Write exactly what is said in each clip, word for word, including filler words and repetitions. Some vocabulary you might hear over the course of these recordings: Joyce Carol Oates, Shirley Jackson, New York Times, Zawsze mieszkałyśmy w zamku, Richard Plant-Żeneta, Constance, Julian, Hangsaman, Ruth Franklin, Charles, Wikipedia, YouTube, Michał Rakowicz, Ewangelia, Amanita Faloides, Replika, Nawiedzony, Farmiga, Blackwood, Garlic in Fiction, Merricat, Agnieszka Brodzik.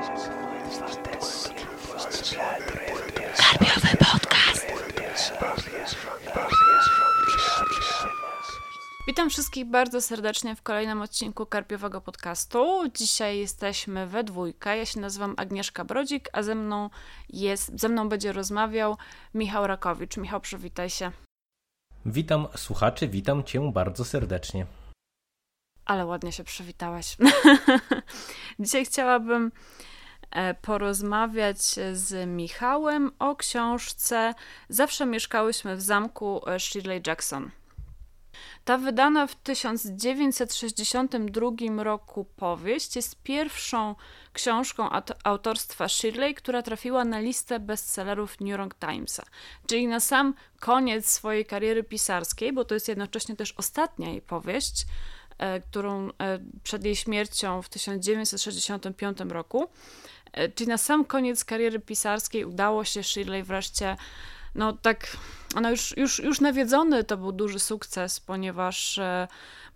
Karpiowy podcast. Witam wszystkich bardzo serdecznie w kolejnym odcinku Karpiowego Podcastu. Dzisiaj jesteśmy we dwójkę. Ja się nazywam Agnieszka Brodzik, a ze mną jest, ze mną będzie rozmawiał Michał Rakowicz. Michał, przywitaj się. Witam słuchaczy, witam Cię bardzo serdecznie. Ale ładnie się przywitałeś. Dzisiaj chciałabym porozmawiać z Michałem o książce Zawsze mieszkałyśmy w zamku Shirley Jackson. Ta wydana w tysiąc dziewięćset sześćdziesiątym drugim roku powieść jest pierwszą książką autorstwa Shirley, która trafiła na listę bestsellerów New York Timesa, czyli na sam koniec swojej kariery pisarskiej, bo to jest jednocześnie też ostatnia jej powieść, którą przed jej śmiercią w tysiąc dziewięćset sześćdziesiątym piątym roku, czyli na sam koniec kariery pisarskiej udało się Shirley wreszcie, no tak, no już, już, już Nawiedzony to był duży sukces, ponieważ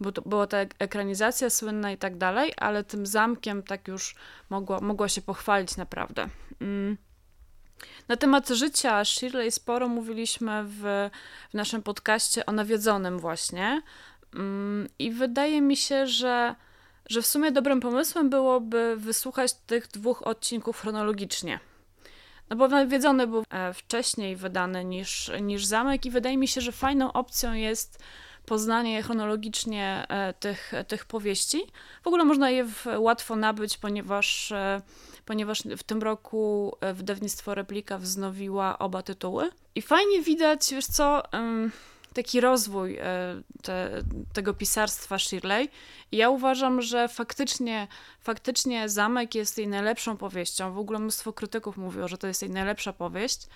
bo to, była ta ekranizacja słynna i tak dalej, ale tym zamkiem tak już mogła, mogła się pochwalić naprawdę. Mm. Na temat życia Shirley sporo mówiliśmy w, w naszym podcaście o Nawiedzonym właśnie, i wydaje mi się, że, że w sumie dobrym pomysłem byłoby wysłuchać tych dwóch odcinków chronologicznie. No bo Nawiedzony był wcześniej wydany niż, niż Zamek i wydaje mi się, że fajną opcją jest poznanie chronologicznie tych, tych powieści. W ogóle można je w, łatwo nabyć, ponieważ, ponieważ w tym roku wydawnictwo Replika wznowiła oba tytuły. I fajnie widać, wiesz co... Ym, taki rozwój te, tego pisarstwa Shirley. Ja uważam, że faktycznie, faktycznie Zamek jest jej najlepszą powieścią. W ogóle mnóstwo krytyków mówiło, że to jest jej najlepsza powieść.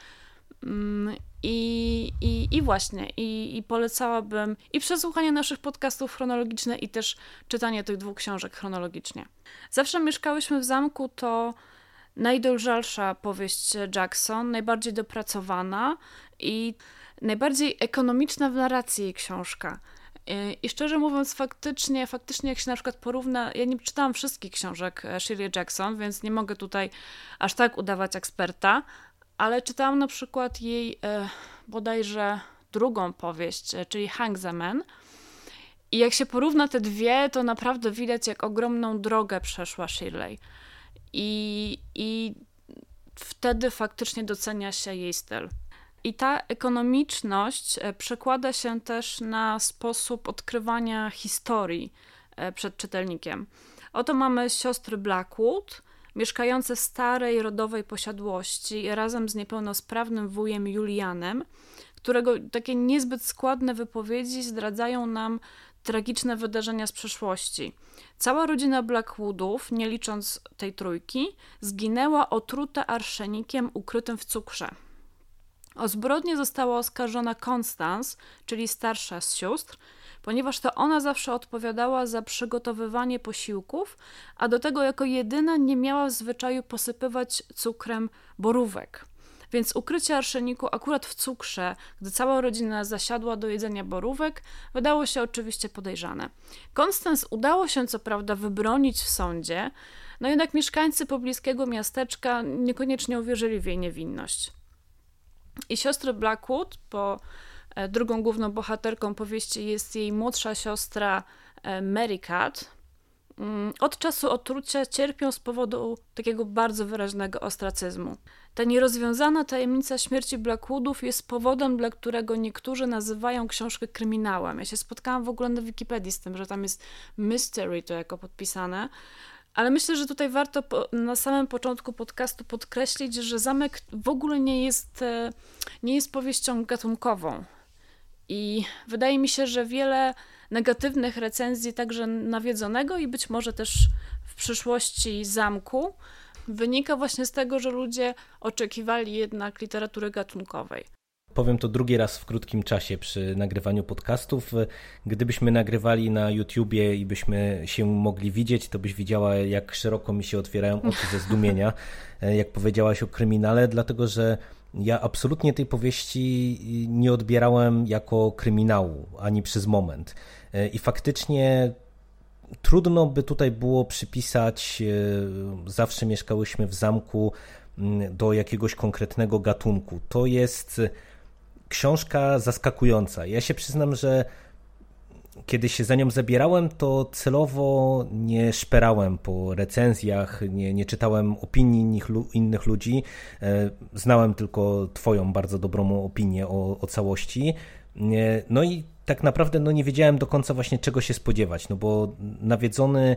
I, i, i właśnie, i, i polecałabym i przesłuchanie naszych podcastów chronologiczne i też czytanie tych dwóch książek chronologicznie. Zawsze mieszkałyśmy w zamku to najdolżalsza powieść Jackson, najbardziej dopracowana i najbardziej ekonomiczna w narracji jej książka. I szczerze mówiąc, faktycznie, faktycznie jak się na przykład porówna, ja nie czytałam wszystkich książek Shirley Jackson, więc nie mogę tutaj aż tak udawać eksperta, ale czytałam na przykład jej e, bodajże drugą powieść, czyli Hangsaman. I jak się porówna te dwie, to naprawdę widać, jak ogromną drogę przeszła Shirley. I, i wtedy faktycznie docenia się jej styl. I ta ekonomiczność przekłada się też na sposób odkrywania historii przed czytelnikiem. Oto mamy siostry Blackwood, mieszkające w starej rodowej posiadłości razem z niepełnosprawnym wujem Julianem, którego takie niezbyt składne wypowiedzi zdradzają nam tragiczne wydarzenia z przeszłości. Cała rodzina Blackwoodów, nie licząc tej trójki, zginęła otruta arszenikiem ukrytym w cukrze. O zbrodnię została oskarżona Constance, czyli starsza z sióstr, ponieważ to ona zawsze odpowiadała za przygotowywanie posiłków, a do tego jako jedyna nie miała w zwyczaju posypywać cukrem borówek. Więc ukrycie arszeniku akurat w cukrze, gdy cała rodzina zasiadła do jedzenia borówek, wydało się oczywiście podejrzane. Constance udało się co prawda wybronić w sądzie, no jednak mieszkańcy pobliskiego miasteczka niekoniecznie uwierzyli w jej niewinność. I siostry Blackwood, bo drugą główną bohaterką powieści jest jej młodsza siostra Merricat, od czasu otrucia cierpią z powodu takiego bardzo wyraźnego ostracyzmu. Ta nierozwiązana tajemnica śmierci Blackwoodów jest powodem, dla którego niektórzy nazywają książkę kryminałem. Ja się spotkałam w ogóle na Wikipedii z tym, że tam jest mystery to jako podpisane, ale myślę, że tutaj warto po, na samym początku podcastu podkreślić, że Zamek w ogóle nie jest, nie jest powieścią gatunkową. I wydaje mi się, że wiele negatywnych recenzji także Nawiedzonego i być może też w przyszłości Zamku wynika właśnie z tego, że ludzie oczekiwali jednak literatury gatunkowej. Powiem to drugi raz w krótkim czasie przy nagrywaniu podcastów. Gdybyśmy nagrywali na YouTubie i byśmy się mogli widzieć, to byś widziała, jak szeroko mi się otwierają oczy ze zdumienia, jak powiedziałaś o kryminale, dlatego że ja absolutnie tej powieści nie odbierałem jako kryminału, ani przez moment. I faktycznie Trudno by tutaj było przypisać Zawsze mieszkałyśmy w zamku do jakiegoś konkretnego gatunku. To jest książka zaskakująca. Ja się przyznam, że kiedy się za nią zabierałem, to celowo nie szperałem po recenzjach, nie, nie czytałem opinii innych ludzi. Znałem tylko twoją bardzo dobrą opinię o, o całości. No i tak naprawdę no, nie wiedziałem do końca właśnie czego się spodziewać, no bo Nawiedzony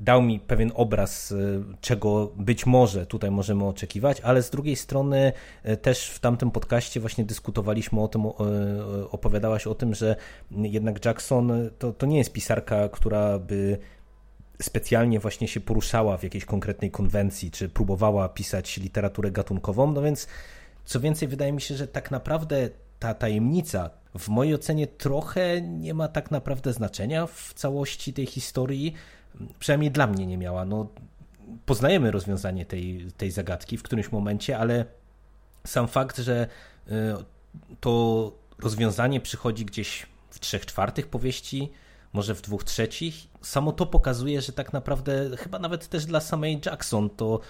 dał mi pewien obraz, czego być może tutaj możemy oczekiwać, ale z drugiej strony też w tamtym podcaście właśnie dyskutowaliśmy o tym, opowiadałaś o tym, że jednak Jackson to, to nie jest pisarka, która by specjalnie właśnie się poruszała w jakiejś konkretnej konwencji, czy próbowała pisać literaturę gatunkową, no więc co więcej wydaje mi się, że tak naprawdę ta tajemnica w mojej ocenie trochę nie ma tak naprawdę znaczenia w całości tej historii, przynajmniej dla mnie nie miała. No, poznajemy rozwiązanie tej, tej zagadki w którymś momencie, ale sam fakt, że to rozwiązanie przychodzi gdzieś w trzech czwartych powieści, może w dwóch trzecich, samo to pokazuje, że tak naprawdę chyba nawet też dla samej Jackson to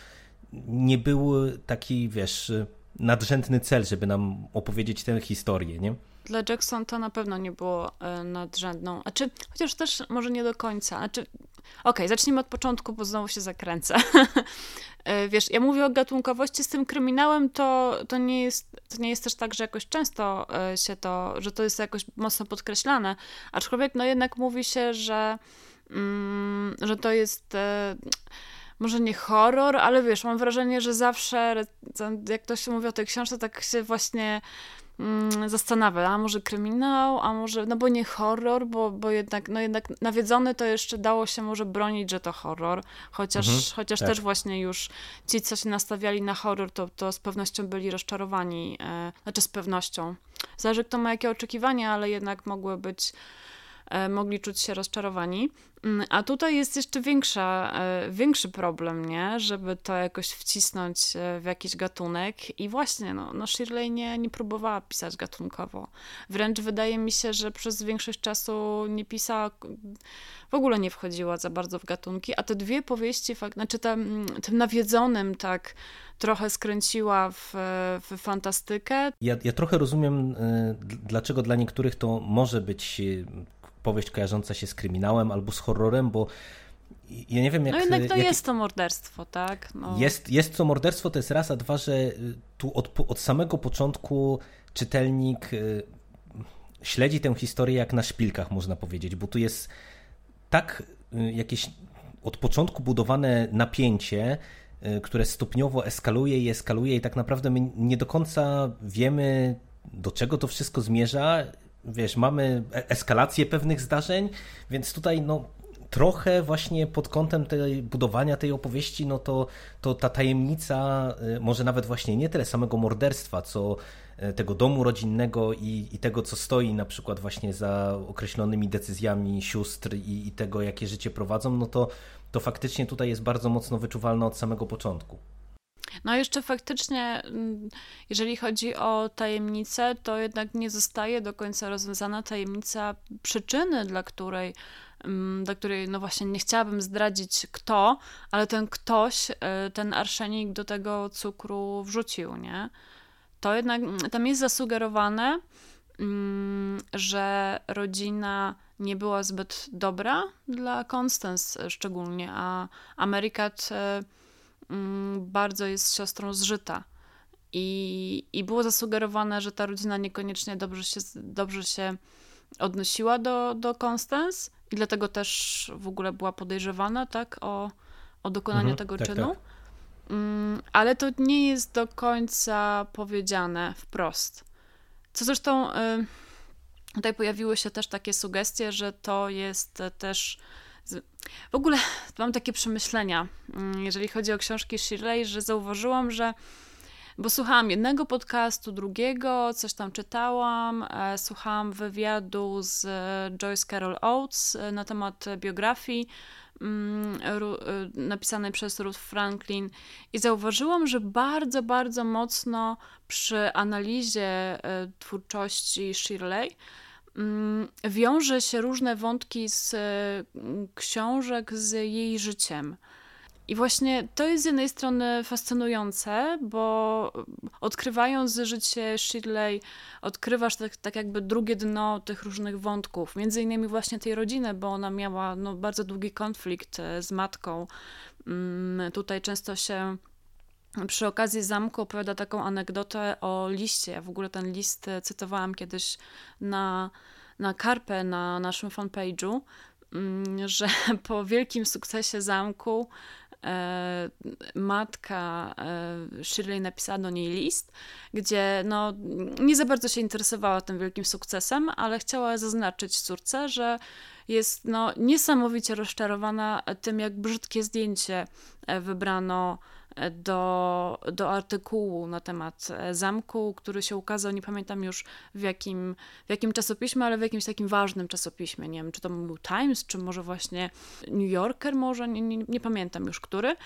nie był taki, wiesz, nadrzędny cel, żeby nam opowiedzieć tę historię, nie? Dla Jackson to na pewno nie było nadrzędną, a czy, chociaż też może nie do końca. Znaczy, okej, zacznijmy od początku, bo znowu się zakręcę. Wiesz, ja mówię o gatunkowości z tym kryminałem, to, to, nie jest, to nie jest też tak, że jakoś często się to, że to jest jakoś mocno podkreślane, aczkolwiek no jednak mówi się, że, mm, że to jest... E, może nie horror, ale wiesz, mam wrażenie, że zawsze, jak to się mówi o tej książce, tak się właśnie mm, zastanawia, a może kryminał, a może, no bo nie horror, bo, bo jednak, no jednak Nawiedzony to jeszcze dało się może bronić, że to horror, chociaż, mhm, chociaż tak. Też właśnie już ci, co się nastawiali na horror, to, to z pewnością byli rozczarowani, e, znaczy z pewnością. Zależy, kto ma jakie oczekiwania, ale jednak mogły być mogli czuć się rozczarowani. A tutaj jest jeszcze większa, większy problem, nie? Żeby to jakoś wcisnąć w jakiś gatunek. I właśnie, no, no Shirley nie, nie próbowała pisać gatunkowo. Wręcz wydaje mi się, że przez większość czasu nie pisała, w ogóle nie wchodziła za bardzo w gatunki. A te dwie powieści, fakt, znaczy tam, tym Nawiedzonym tak trochę skręciła w, w fantastykę. Ja, ja trochę rozumiem, dlaczego dla niektórych to może być powieść kojarząca się z kryminałem albo z horrorem, bo ja nie wiem jak... No jednak to jak... jest to morderstwo, tak? No. Jest, jest to morderstwo, to jest raz, a dwa, że tu od, od samego początku czytelnik śledzi tę historię jak na szpilkach, można powiedzieć, bo tu jest tak jakieś od początku budowane napięcie, które stopniowo eskaluje i eskaluje i tak naprawdę my nie do końca wiemy, do czego to wszystko zmierza. Wiesz, mamy eskalację pewnych zdarzeń, więc tutaj no trochę właśnie pod kątem tej, budowania tej opowieści, no to, to ta tajemnica, może nawet właśnie nie tyle samego morderstwa, co tego domu rodzinnego i, i tego, co stoi na przykład właśnie za określonymi decyzjami sióstr i, i tego, jakie życie prowadzą, no to, to faktycznie tutaj jest bardzo mocno wyczuwalne od samego początku. No jeszcze faktycznie, jeżeli chodzi o tajemnicę, to jednak nie zostaje do końca rozwiązana tajemnica przyczyny, dla której, dla której no właśnie nie chciałabym zdradzić kto, ale ten ktoś, ten arszenik do tego cukru wrzucił, nie? To jednak tam jest zasugerowane, że rodzina nie była zbyt dobra dla Constance szczególnie, a Merricat bardzo jest siostrą zżyta i, i było zasugerowane, że ta rodzina niekoniecznie dobrze się, dobrze się odnosiła do, do Constance i dlatego też w ogóle była podejrzewana tak o, o dokonanie mhm, tego tak, czynu, tak. Ale to nie jest do końca powiedziane wprost. Co zresztą tutaj pojawiły się też takie sugestie, że to jest też... W ogóle mam takie przemyślenia, jeżeli chodzi o książki Shirley, że zauważyłam, że, bo słuchałam jednego podcastu, drugiego, coś tam czytałam, e, słuchałam wywiadu z Joyce Carol Oates na temat biografii mm, ru, napisanej przez Ruth Franklin i zauważyłam, że bardzo, bardzo mocno przy analizie e, twórczości Shirley wiąże się różne wątki z książek, z jej życiem. I właśnie to jest z jednej strony fascynujące, bo odkrywając życie Shirley, odkrywasz tak, tak jakby drugie dno tych różnych wątków. Między innymi właśnie tej rodziny, bo ona miała no, bardzo długi konflikt z matką. Tutaj często się przy okazji zamku opowiada taką anegdotę o liście. Ja w ogóle ten list cytowałam kiedyś na, na Karpę, na naszym fanpage'u, że po wielkim sukcesie zamku e, matka e, Shirley napisała do niej list, gdzie no, nie za bardzo się interesowała tym wielkim sukcesem, ale chciała zaznaczyć córce, że jest no, niesamowicie rozczarowana tym, jak brzydkie zdjęcie wybrano do, do artykułu na temat zamku, który się ukazał, nie pamiętam już w jakim, w jakim czasopiśmie, ale w jakimś takim ważnym czasopiśmie. Nie wiem, czy to był Times, czy może właśnie New Yorker, może, nie, nie, nie pamiętam już który.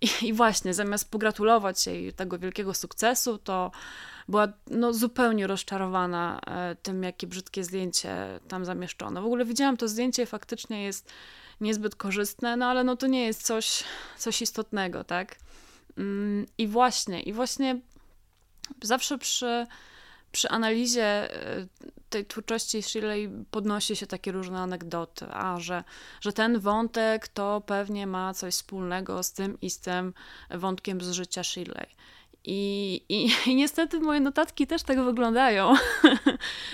I, i właśnie, zamiast pogratulować jej tego wielkiego sukcesu, to była no, zupełnie rozczarowana tym, jakie brzydkie zdjęcie tam zamieszczono. W ogóle widziałam to zdjęcie, faktycznie jest niezbyt korzystne, no ale no, to nie jest coś, coś istotnego, tak? I właśnie, i właśnie zawsze przy, przy analizie tej twórczości Shirley podnosi się takie różne anegdoty, a że, że ten wątek to pewnie ma coś wspólnego z tym i z tym wątkiem z życia Shirley. I, i, i niestety moje notatki też tak wyglądają,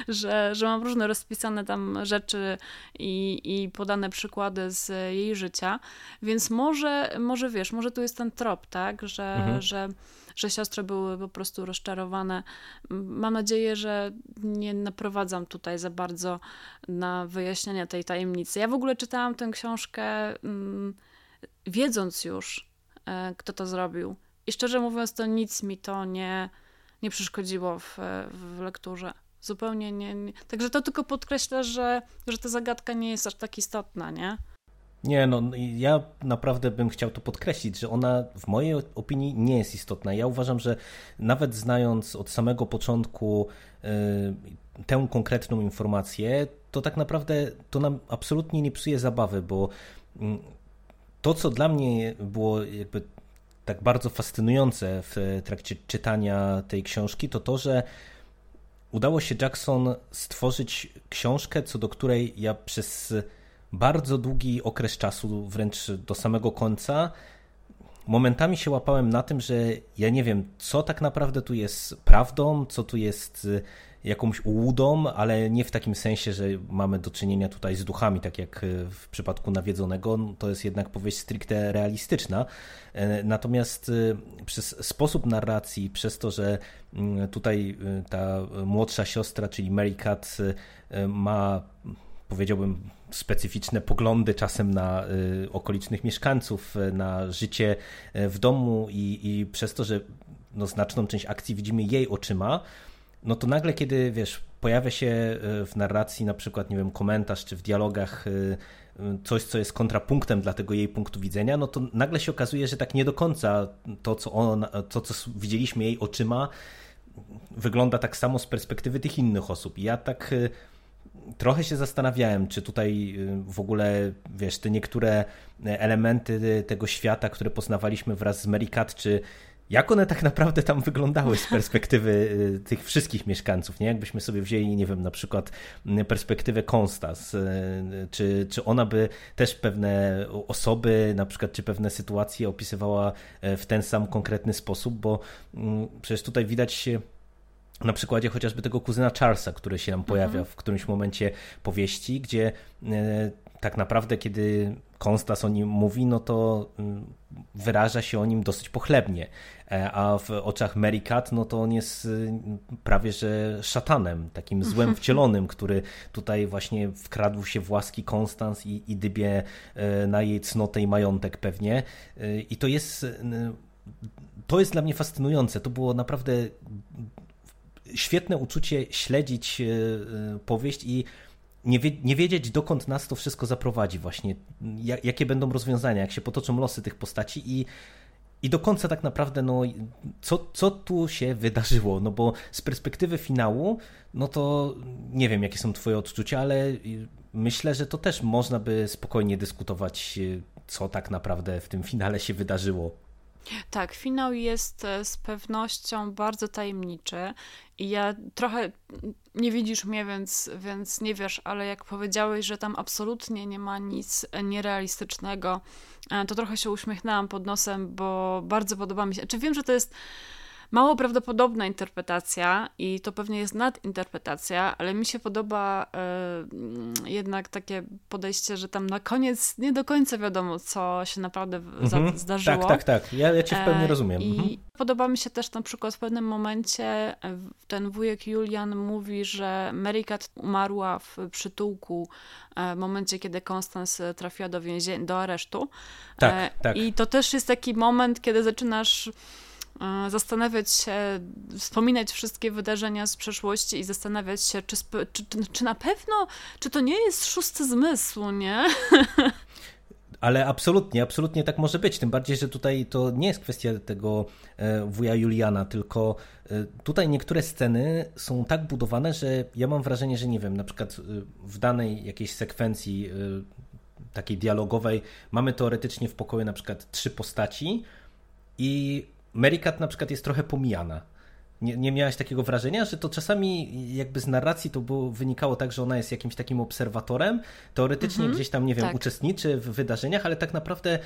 że, że mam różne rozpisane tam rzeczy i, i podane przykłady z jej życia, więc może, może wiesz, może tu jest ten trop, tak, że, mhm. że, że siostry były po prostu rozczarowane. Mam nadzieję, że nie naprowadzam tutaj za bardzo na wyjaśnienie tej tajemnicy. Ja w ogóle czytałam tę książkę mm, wiedząc już, e, kto to zrobił. I szczerze mówiąc, to nic mi to nie, nie przeszkodziło w, w lekturze. Zupełnie nie, nie. Także to tylko podkreśla, że, że ta zagadka nie jest aż tak istotna, nie? Nie, no ja naprawdę bym chciał to podkreślić, że ona w mojej opinii nie jest istotna. Ja uważam, że nawet znając od samego początku yy, tę konkretną informację, to tak naprawdę to nam absolutnie nie psuje zabawy, bo yy, to, co dla mnie było jakby tak bardzo fascynujące w trakcie czytania tej książki, to to, że udało się Jackson stworzyć książkę, co do której ja przez bardzo długi okres czasu, wręcz do samego końca, momentami się łapałem na tym, że ja nie wiem, co tak naprawdę tu jest prawdą, co tu jest jakąś ułudą, ale nie w takim sensie, że mamy do czynienia tutaj z duchami, tak jak w przypadku Nawiedzonego. To jest jednak powieść stricte realistyczna. Natomiast przez sposób narracji, przez to, że tutaj ta młodsza siostra, czyli Merricat, ma, powiedziałbym, specyficzne poglądy czasem na okolicznych mieszkańców, na życie w domu i, i przez to, że no, znaczną część akcji widzimy jej oczyma, no to nagle, kiedy wiesz, pojawia się w narracji na przykład, nie wiem, komentarz czy w dialogach coś, co jest kontrapunktem dla tego jej punktu widzenia, no to nagle się okazuje, że tak nie do końca to, co, ona, to, co widzieliśmy jej oczyma, wygląda tak samo z perspektywy tych innych osób. I ja tak trochę się zastanawiałem, czy tutaj w ogóle, wiesz, te niektóre elementy tego świata, które poznawaliśmy wraz z Merricat, czy jak one tak naprawdę tam wyglądały z perspektywy tych wszystkich mieszkańców, nie? Jakbyśmy sobie wzięli, nie wiem, na przykład perspektywę Constance, czy, czy ona by też pewne osoby, na przykład, czy pewne sytuacje opisywała w ten sam konkretny sposób, bo przecież tutaj widać na przykładzie chociażby tego kuzyna Charlesa, który się nam pojawia mhm. w którymś momencie powieści, gdzie tak naprawdę, kiedy Constance o nim mówi, no to wyraża się o nim dosyć pochlebnie, a w oczach Merricat, no to on jest prawie że szatanem, takim złem wcielonym, który tutaj właśnie wkradł się w łaski Constance i, i dybie na jej cnotę i majątek pewnie. I to jest, to jest dla mnie fascynujące. To było naprawdę świetne uczucie śledzić powieść i Nie, wie, nie wiedzieć, dokąd nas to wszystko zaprowadzi właśnie, jak, jakie będą rozwiązania, jak się potoczą losy tych postaci i, I do końca tak naprawdę, no, co, co tu się wydarzyło? No bo z perspektywy finału, no to nie wiem, jakie są twoje odczucia, ale myślę, że to też można by spokojnie dyskutować, co tak naprawdę w tym finale się wydarzyło. Tak, finał jest z pewnością bardzo tajemniczy i ja trochę, nie widzisz mnie, więc, więc nie wiesz, ale jak powiedziałeś, że tam absolutnie nie ma nic nierealistycznego, to trochę się uśmiechnęłam pod nosem, bo bardzo podoba mi się, znaczy wiem, że to jest mało prawdopodobna interpretacja i to pewnie jest nadinterpretacja, ale mi się podoba y, jednak takie podejście, że tam na koniec nie do końca wiadomo, co się naprawdę mhm, zdarzyło. Tak, tak, tak. Ja, ja cię w pełni rozumiem. I mhm. Podoba mi się też na przykład w pewnym momencie ten wujek Julian mówi, że Merricat umarła w przytułku w momencie, kiedy Constance trafiła do więzienia, do aresztu. Tak, tak. I to też jest taki moment, kiedy zaczynasz zastanawiać się, wspominać wszystkie wydarzenia z przeszłości i zastanawiać się, czy, sp- czy, czy na pewno, czy to nie jest szósty zmysł, nie? Ale absolutnie, absolutnie tak może być, tym bardziej, że tutaj to nie jest kwestia tego wuja Juliana, tylko tutaj niektóre sceny są tak budowane, że ja mam wrażenie, że nie wiem, na przykład w danej jakiejś sekwencji takiej dialogowej mamy teoretycznie w pokoju na przykład trzy postaci i Merricat na przykład jest trochę pomijana. Nie, nie miałaś takiego wrażenia, że to czasami jakby z narracji to było, wynikało tak, że ona jest jakimś takim obserwatorem, teoretycznie mm-hmm, gdzieś tam, nie wiem, tak. uczestniczy w wydarzeniach, ale tak naprawdę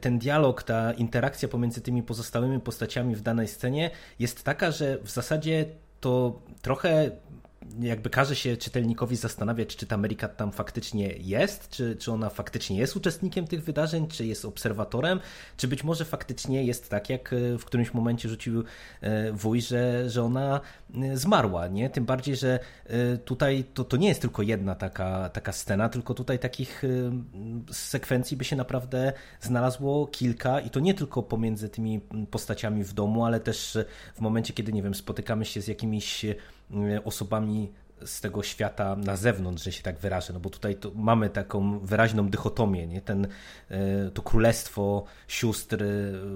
ten dialog, ta interakcja pomiędzy tymi pozostałymi postaciami w danej scenie jest taka, że w zasadzie to trochę jakby każe się czytelnikowi zastanawiać, czy ta Merricat tam faktycznie jest, czy, czy ona faktycznie jest uczestnikiem tych wydarzeń, czy jest obserwatorem, czy być może faktycznie jest tak, jak w którymś momencie rzucił wuj, że, że ona zmarła, nie? Tym bardziej, że tutaj to, to nie jest tylko jedna taka, taka scena, tylko tutaj takich sekwencji by się naprawdę znalazło kilka i to nie tylko pomiędzy tymi postaciami w domu, ale też w momencie, kiedy, nie wiem, spotykamy się z jakimiś osobami z tego świata na zewnątrz, że się tak wyrażę, no bo tutaj to mamy taką wyraźną dychotomię, nie? Ten, to królestwo sióstr,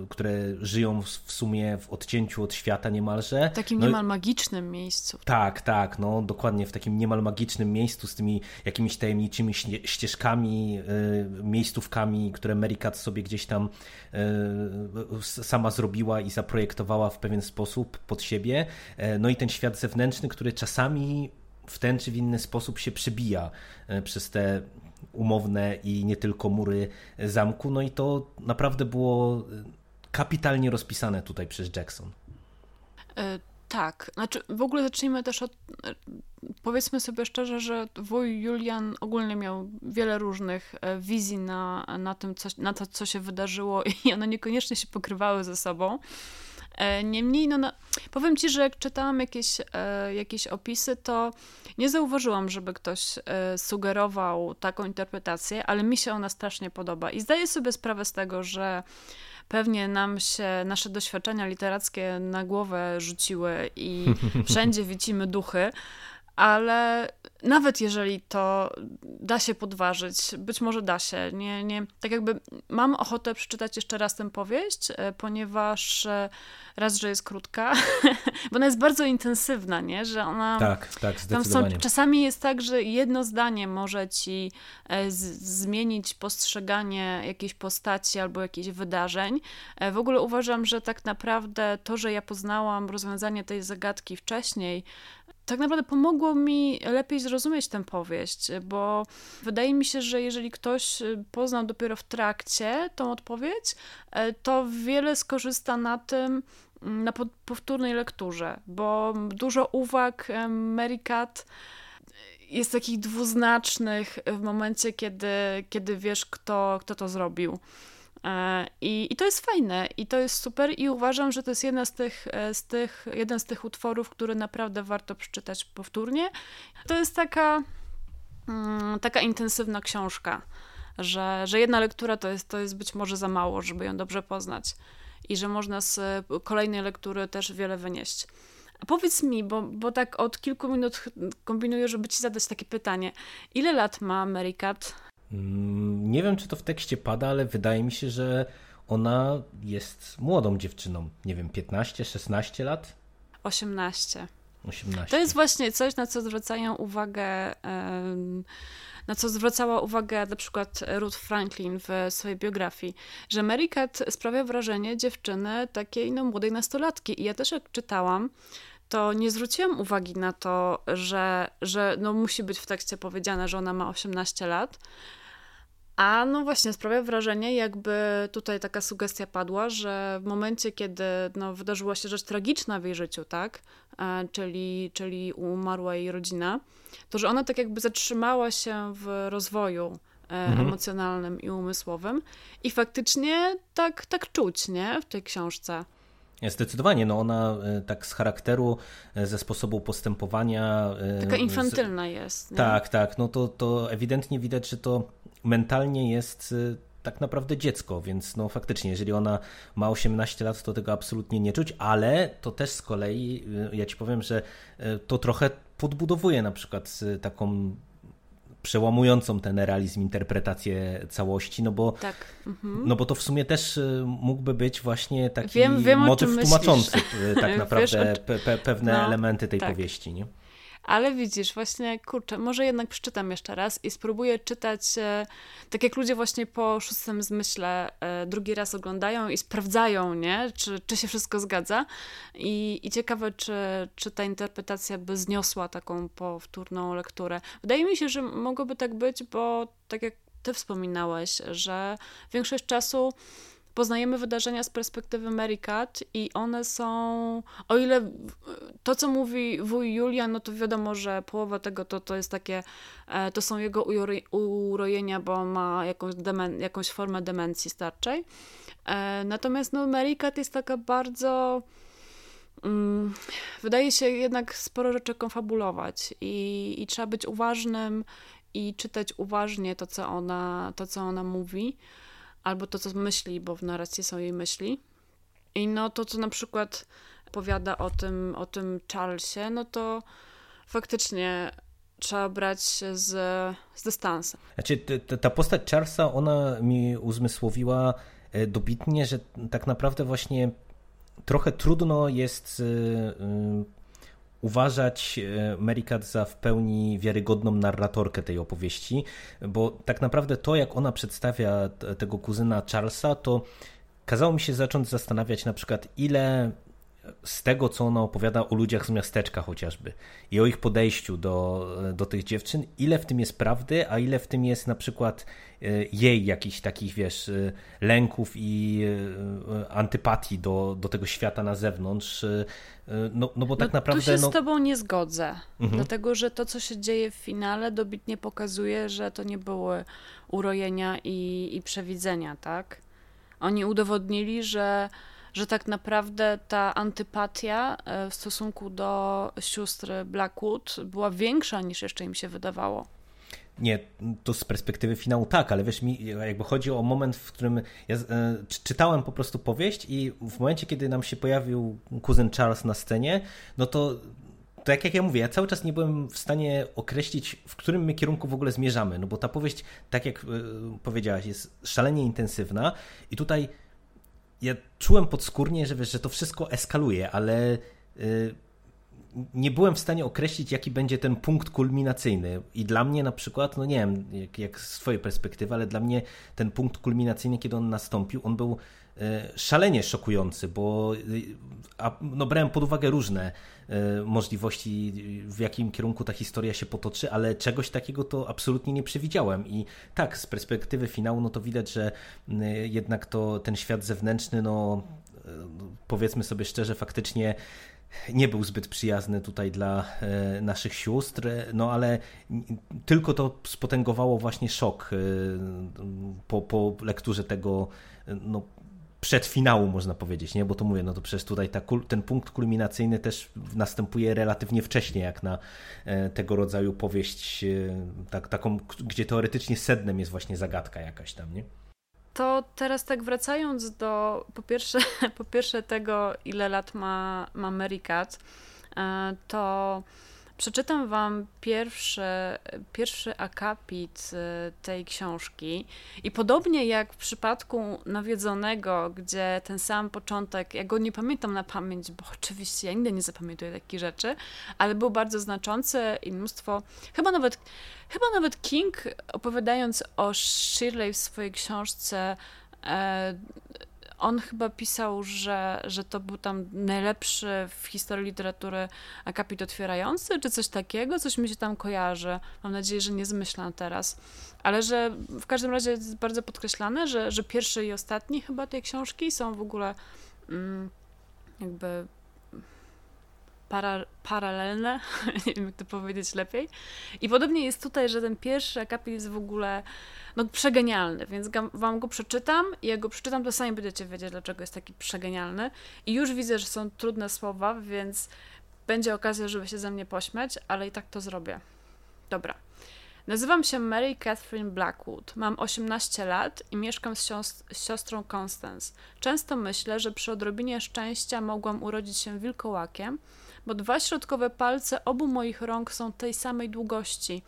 które żyją w sumie w odcięciu od świata niemalże. W takim no, niemal magicznym miejscu. Tak, tak, no dokładnie, w takim niemal magicznym miejscu z tymi jakimiś tajemniczymi ścieżkami, miejscówkami, które Merricat sobie gdzieś tam sama zrobiła i zaprojektowała w pewien sposób pod siebie. No i ten świat zewnętrzny, który czasami w ten czy w inny sposób się przebija przez te umowne i nie tylko mury zamku. No i to naprawdę było kapitalnie rozpisane tutaj przez Jackson. Tak, znaczy w ogóle zacznijmy też od, powiedzmy sobie szczerze, że wuj Julian ogólnie miał wiele różnych wizji na, na, tym, co, na to, co się wydarzyło i one niekoniecznie się pokrywały ze sobą. Niemniej, no, no, powiem Ci, że jak czytałam jakieś, e, jakieś opisy, to nie zauważyłam, żeby ktoś e, sugerował taką interpretację, ale mi się ona strasznie podoba i zdaję sobie sprawę z tego, że pewnie nam się nasze doświadczenia literackie na głowę rzuciły i wszędzie widzimy duchy, ale nawet jeżeli to da się podważyć, być może da się, nie, nie, tak jakby mam ochotę przeczytać jeszcze raz tę powieść, ponieważ raz, że jest krótka, bo ona jest bardzo intensywna, nie, że ona... Tak, tak, zdecydowanie. Tam są, czasami jest tak, że jedno zdanie może ci z- zmienić postrzeganie jakiejś postaci albo jakichś wydarzeń. W ogóle uważam, że tak naprawdę to, że ja poznałam rozwiązanie tej zagadki wcześniej, tak naprawdę pomogło mi lepiej zrozumieć tę powieść, bo wydaje mi się, że jeżeli ktoś poznał dopiero w trakcie tą odpowiedź, to wiele skorzysta na tym, na powtórnej lekturze, bo dużo uwag Merricat jest takich dwuznacznych w momencie, kiedy, kiedy wiesz, kto, kto to zrobił. I, I to jest fajne i to jest super i uważam, że to jest jedna z tych, z tych, jeden z tych utworów, który naprawdę warto przeczytać powtórnie. To jest taka, taka intensywna książka, że, że jedna lektura to jest, to jest być może za mało, żeby ją dobrze poznać i że można z kolejnej lektury też wiele wynieść. A powiedz mi, bo, bo tak od kilku minut kombinuję, żeby ci zadać takie pytanie. Ile lat ma Merricat? Nie wiem, czy to w tekście pada, ale wydaje mi się, że Ona jest młodą dziewczyną, nie wiem, piętnaście, szesnaście lat? osiemnaście. osiemnaście. To jest właśnie coś, na co zwracają uwagę, na co zwracała uwagę na przykład Ruth Franklin w swojej biografii, że Merricat sprawia wrażenie dziewczyny takiej no, młodej nastolatki. I ja też jak czytałam, to nie zwróciłam uwagi na to, że, że no, musi być w tekście powiedziane, że ona ma osiemnaście lat. A no właśnie, sprawia wrażenie, jakby tutaj taka sugestia padła, że w momencie, kiedy no, wydarzyła się rzecz tragiczna w jej życiu, tak, e, czyli, czyli umarła jej rodzina, to że ona tak jakby zatrzymała się w rozwoju e, mhm. emocjonalnym i umysłowym i faktycznie tak, tak czuć, nie, w tej książce. Zdecydowanie, no ona tak z charakteru, ze sposobu postępowania... Taka infantylna z... jest. Nie? Tak, tak, no to, to ewidentnie widać, że to mentalnie jest tak naprawdę dziecko, więc no faktycznie, jeżeli ona ma osiemnaście lat, to tego absolutnie nie czuć, ale to też z kolei, ja ci powiem, że to trochę podbudowuje na przykład taką przełamującą ten realizm, interpretację całości, no bo, tak. mhm. no bo to w sumie też mógłby być właśnie taki wiem, wiem, motyw tłumaczący tak naprawdę wiesz, pe, pe, pewne no, elementy tej tak. powieści. Nie? Ale widzisz, właśnie, kurczę, może jednak przeczytam jeszcze raz i spróbuję czytać, tak jak ludzie właśnie po szóstym zmyśle drugi raz oglądają i sprawdzają, nie? Czy, czy się wszystko zgadza. I, i ciekawe, czy, czy ta interpretacja by zniosła taką powtórną lekturę. Wydaje mi się, że mogłoby tak być, bo tak jak ty wspominałeś, że większość czasu poznajemy wydarzenia z perspektywy Merricat i one są, o ile to, co mówi wuj Julian, no to wiadomo, że połowa tego to, to jest takie, to są jego urojenia, bo ma jakąś, demen, jakąś formę demencji starczej. Natomiast no, Merricat jest taka bardzo, um, wydaje się jednak sporo rzeczy konfabulować i, i trzeba być uważnym i czytać uważnie to, co ona, to, co ona mówi. Albo to, co myśli, bo w narracji są jej myśli. I no to, co na przykład powiada o tym, o tym Charlesie, no to faktycznie trzeba brać z, z dystansem. Znaczy, ta, ta postać Charlesa, ona mi uzmysłowiła dobitnie, że tak naprawdę właśnie trochę trudno jest yy, uważać Merricat za w pełni wiarygodną narratorkę tej opowieści, bo tak naprawdę to, jak ona przedstawia tego kuzyna Charlesa, to kazało mi się zacząć zastanawiać na przykład, ile z tego, co ona opowiada o ludziach z miasteczka chociażby i o ich podejściu do, do tych dziewczyn, ile w tym jest prawdy, a ile w tym jest na przykład jej jakichś takich, wiesz, lęków i antypatii do, do tego świata na zewnątrz. No, no bo tak no, naprawdę... Tu się no... z tobą nie zgodzę, mhm. dlatego że to, co się dzieje w finale, dobitnie pokazuje, że to nie były urojenia i, i przewidzenia, tak? Oni udowodnili, że że tak naprawdę ta antypatia w stosunku do sióstr Blackwood była większa niż jeszcze im się wydawało. Nie, to z perspektywy finału tak, ale wiesz, mi jakby chodzi o moment, w którym ja czytałem po prostu powieść i w momencie, kiedy nam się pojawił kuzyn Charles na scenie, no to tak jak ja mówię, ja cały czas nie byłem w stanie określić, w którym my kierunku w ogóle zmierzamy, no bo ta powieść, tak jak powiedziałaś, jest szalenie intensywna i tutaj ja czułem podskórnie, że wiesz, że to wszystko eskaluje, ale yy, nie byłem w stanie określić, jaki będzie ten punkt kulminacyjny. I dla mnie na przykład, no nie wiem, jak, jak z swojej perspektywy, ale dla mnie ten punkt kulminacyjny, kiedy on nastąpił, on był yy, szalenie szokujący, bo yy, a, no, brałem pod uwagę różne yy, możliwości, w jakim kierunku ta historia się potoczy, ale czegoś takiego to absolutnie nie przewidziałem. I tak, z perspektywy finału, no to widać, że yy, jednak to ten świat zewnętrzny, no yy, powiedzmy sobie szczerze, faktycznie nie był zbyt przyjazny tutaj dla naszych sióstr, no ale tylko to spotęgowało właśnie szok po, po lekturze tego no, przedfinału, można powiedzieć, nie? Bo to mówię, no to przecież tutaj ta, ten punkt kulminacyjny też następuje relatywnie wcześnie, jak na tego rodzaju powieść, tak, taką, gdzie teoretycznie sednem jest właśnie zagadka jakaś tam, nie? To teraz tak wracając do po pierwsze, po pierwsze tego, ile lat ma, ma Merricat, to Przeczytam wam pierwszy, pierwszy akapit tej książki i podobnie jak w przypadku Nawiedzonego, gdzie ten sam początek, ja go nie pamiętam na pamięć, bo oczywiście ja nigdy nie zapamiętuję takich rzeczy, ale był bardzo znaczący i mnóstwo, chyba nawet, chyba nawet King, opowiadając o Shirley w swojej książce, e, on chyba pisał, że, że to był tam najlepszy w historii literatury akapit otwierający, czy coś takiego, coś mi się tam kojarzy. Mam nadzieję, że nie zmyślam teraz. Ale że w każdym razie jest bardzo podkreślane, że, że pierwszy i ostatni chyba tej książki są w ogóle mm, jakby para, paralelne, nie wiem jak to powiedzieć lepiej. I podobnie jest tutaj, że ten pierwszy akapit jest w ogóle no przegenialny, więc wam go przeczytam i jak go przeczytam, to sami będziecie wiedzieć, dlaczego jest taki przegenialny. I już widzę, że są trudne słowa, więc będzie okazja, żeby się ze mnie pośmiać, ale i tak to zrobię. Dobra. Nazywam się Mary Catherine Blackwood, mam osiemnaście lat i mieszkam z, siostr- z siostrą Constance. Często myślę, że przy odrobinie szczęścia mogłam urodzić się wilkołakiem, bo dwa środkowe palce obu moich rąk są tej samej długości,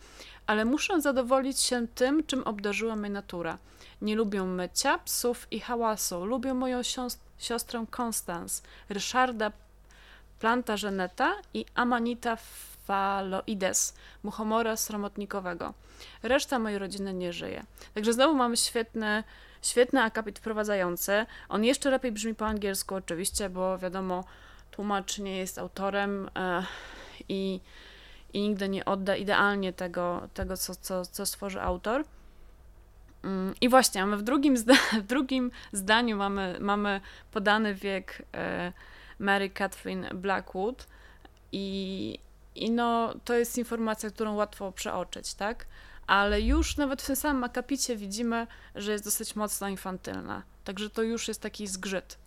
ale muszę zadowolić się tym, czym obdarzyła mnie natura. Nie lubię mycia, psów i hałasu. Lubię moją sios- siostrę Constance, Richarda Plant-Żeneta i Amanita Faloides, muchomora sromotnikowego. Reszta mojej rodziny nie żyje. Także znowu mamy świetny, świetny akapit wprowadzający. On jeszcze lepiej brzmi po angielsku oczywiście, bo wiadomo, tłumacz nie jest autorem e, i i nigdy nie odda idealnie tego, tego co, co, co stworzy autor. I właśnie, mamy w drugim, zda- w drugim zdaniu mamy, mamy podany wiek e, Mary Catherine Blackwood i, i no, to jest informacja, którą łatwo przeoczyć, tak? Ale już nawet w tym samym akapicie widzimy, że jest dosyć mocno infantylna. Także to już jest taki zgrzyt.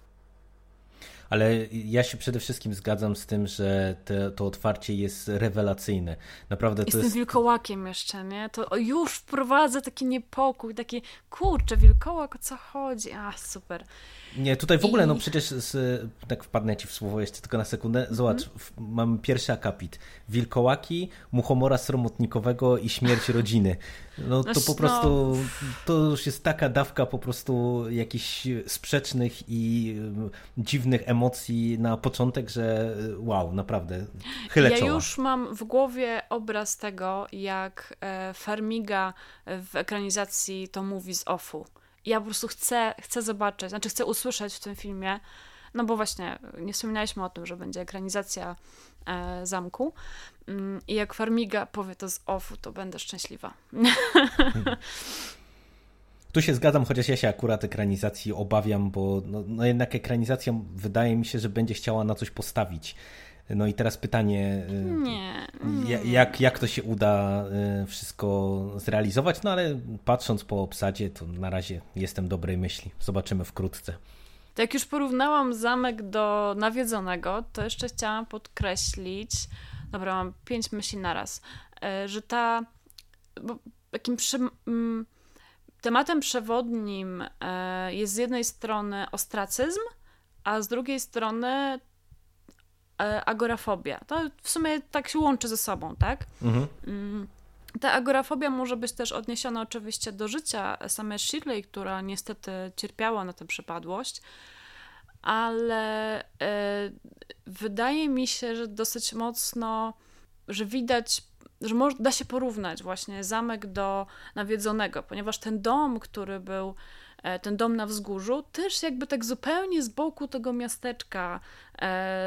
Ale ja się przede wszystkim zgadzam z tym, że te, to otwarcie jest rewelacyjne. Naprawdę to jest... Jestem wilkołakiem jeszcze, nie? To już wprowadza taki niepokój, taki kurczę, wilkołak, o co chodzi? A, super. Nie, tutaj w ogóle, I... no przecież, z, tak wpadnę ci w słowo jeszcze tylko na sekundę. Zobacz, mm-hmm. w, mamy pierwszy akapit. Wilkołaki, muchomora sromotnikowego i śmierć rodziny. No to no, po prostu, to już jest taka dawka po prostu jakichś sprzecznych i dziwnych emocji, emocji na początek, że wow, naprawdę chylę czoła. Ja już mam w głowie obraz tego, jak Farmiga w ekranizacji to mówi z offu. Ja po prostu chcę, chcę zobaczyć, znaczy chcę usłyszeć w tym filmie, no bo właśnie nie wspominaliśmy o tym, że będzie ekranizacja e, zamku i jak Farmiga powie to z offu, to będę szczęśliwa. Hmm. Tu się zgadzam, chociaż ja się akurat ekranizacji obawiam, bo no, no jednak ekranizacja wydaje mi się, że będzie chciała na coś postawić. No i teraz pytanie, nie, nie. Jak, jak to się uda wszystko zrealizować, no ale patrząc po obsadzie, to na razie jestem dobrej myśli. Zobaczymy wkrótce. To jak już porównałam zamek do Nawiedzonego, to jeszcze chciałam podkreślić, dobra, mam pięć myśli naraz, że ta, bo takim przy... Tematem przewodnim jest z jednej strony ostracyzm, a z drugiej strony agorafobia. To w sumie tak się łączy ze sobą, tak? Mhm. Ta agorafobia może być też odniesiona oczywiście do życia samej Shirley, która niestety cierpiała na tę przepadłość, ale wydaje mi się, że dosyć mocno, że widać, że da się porównać właśnie zamek do Nawiedzonego, ponieważ ten dom, który był, ten dom na wzgórzu, też jakby tak zupełnie z boku tego miasteczka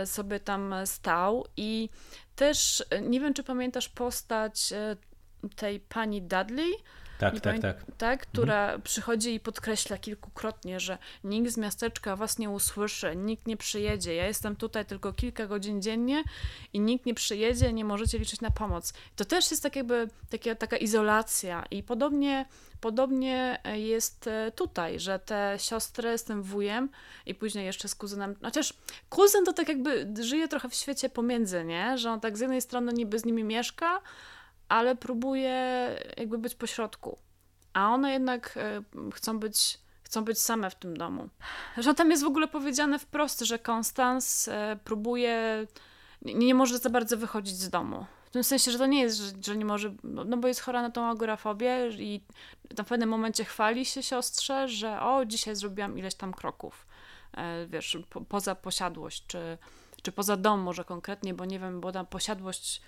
sobie tam stał i też, nie wiem czy pamiętasz postać tej pani Dudley, Tak, tak, pamię- tak, tak. która mhm. przychodzi i podkreśla kilkukrotnie, że nikt z miasteczka was nie usłyszy, nikt nie przyjedzie, ja jestem tutaj tylko kilka godzin dziennie i nikt nie przyjedzie, nie możecie liczyć na pomoc. To też jest tak jakby taka, taka izolacja i podobnie, podobnie jest tutaj, że te siostry z tym wujem i później jeszcze z kuzynem, chociaż kuzyn to tak jakby żyje trochę w świecie pomiędzy, nie? Że on tak z jednej strony niby z nimi mieszka, ale próbuje jakby być pośrodku. A one jednak chcą być, chcą być same w tym domu. Zresztą tam jest w ogóle powiedziane wprost, że Constance próbuje, nie, nie może za bardzo wychodzić z domu. W tym sensie, że to nie jest, że, że nie może, no bo jest chora na tą agorafobię i na pewnym momencie chwali się siostrze, że o, dzisiaj zrobiłam ileś tam kroków, wiesz, po, poza posiadłość, czy, czy poza dom może konkretnie, bo nie wiem, bo tam posiadłość,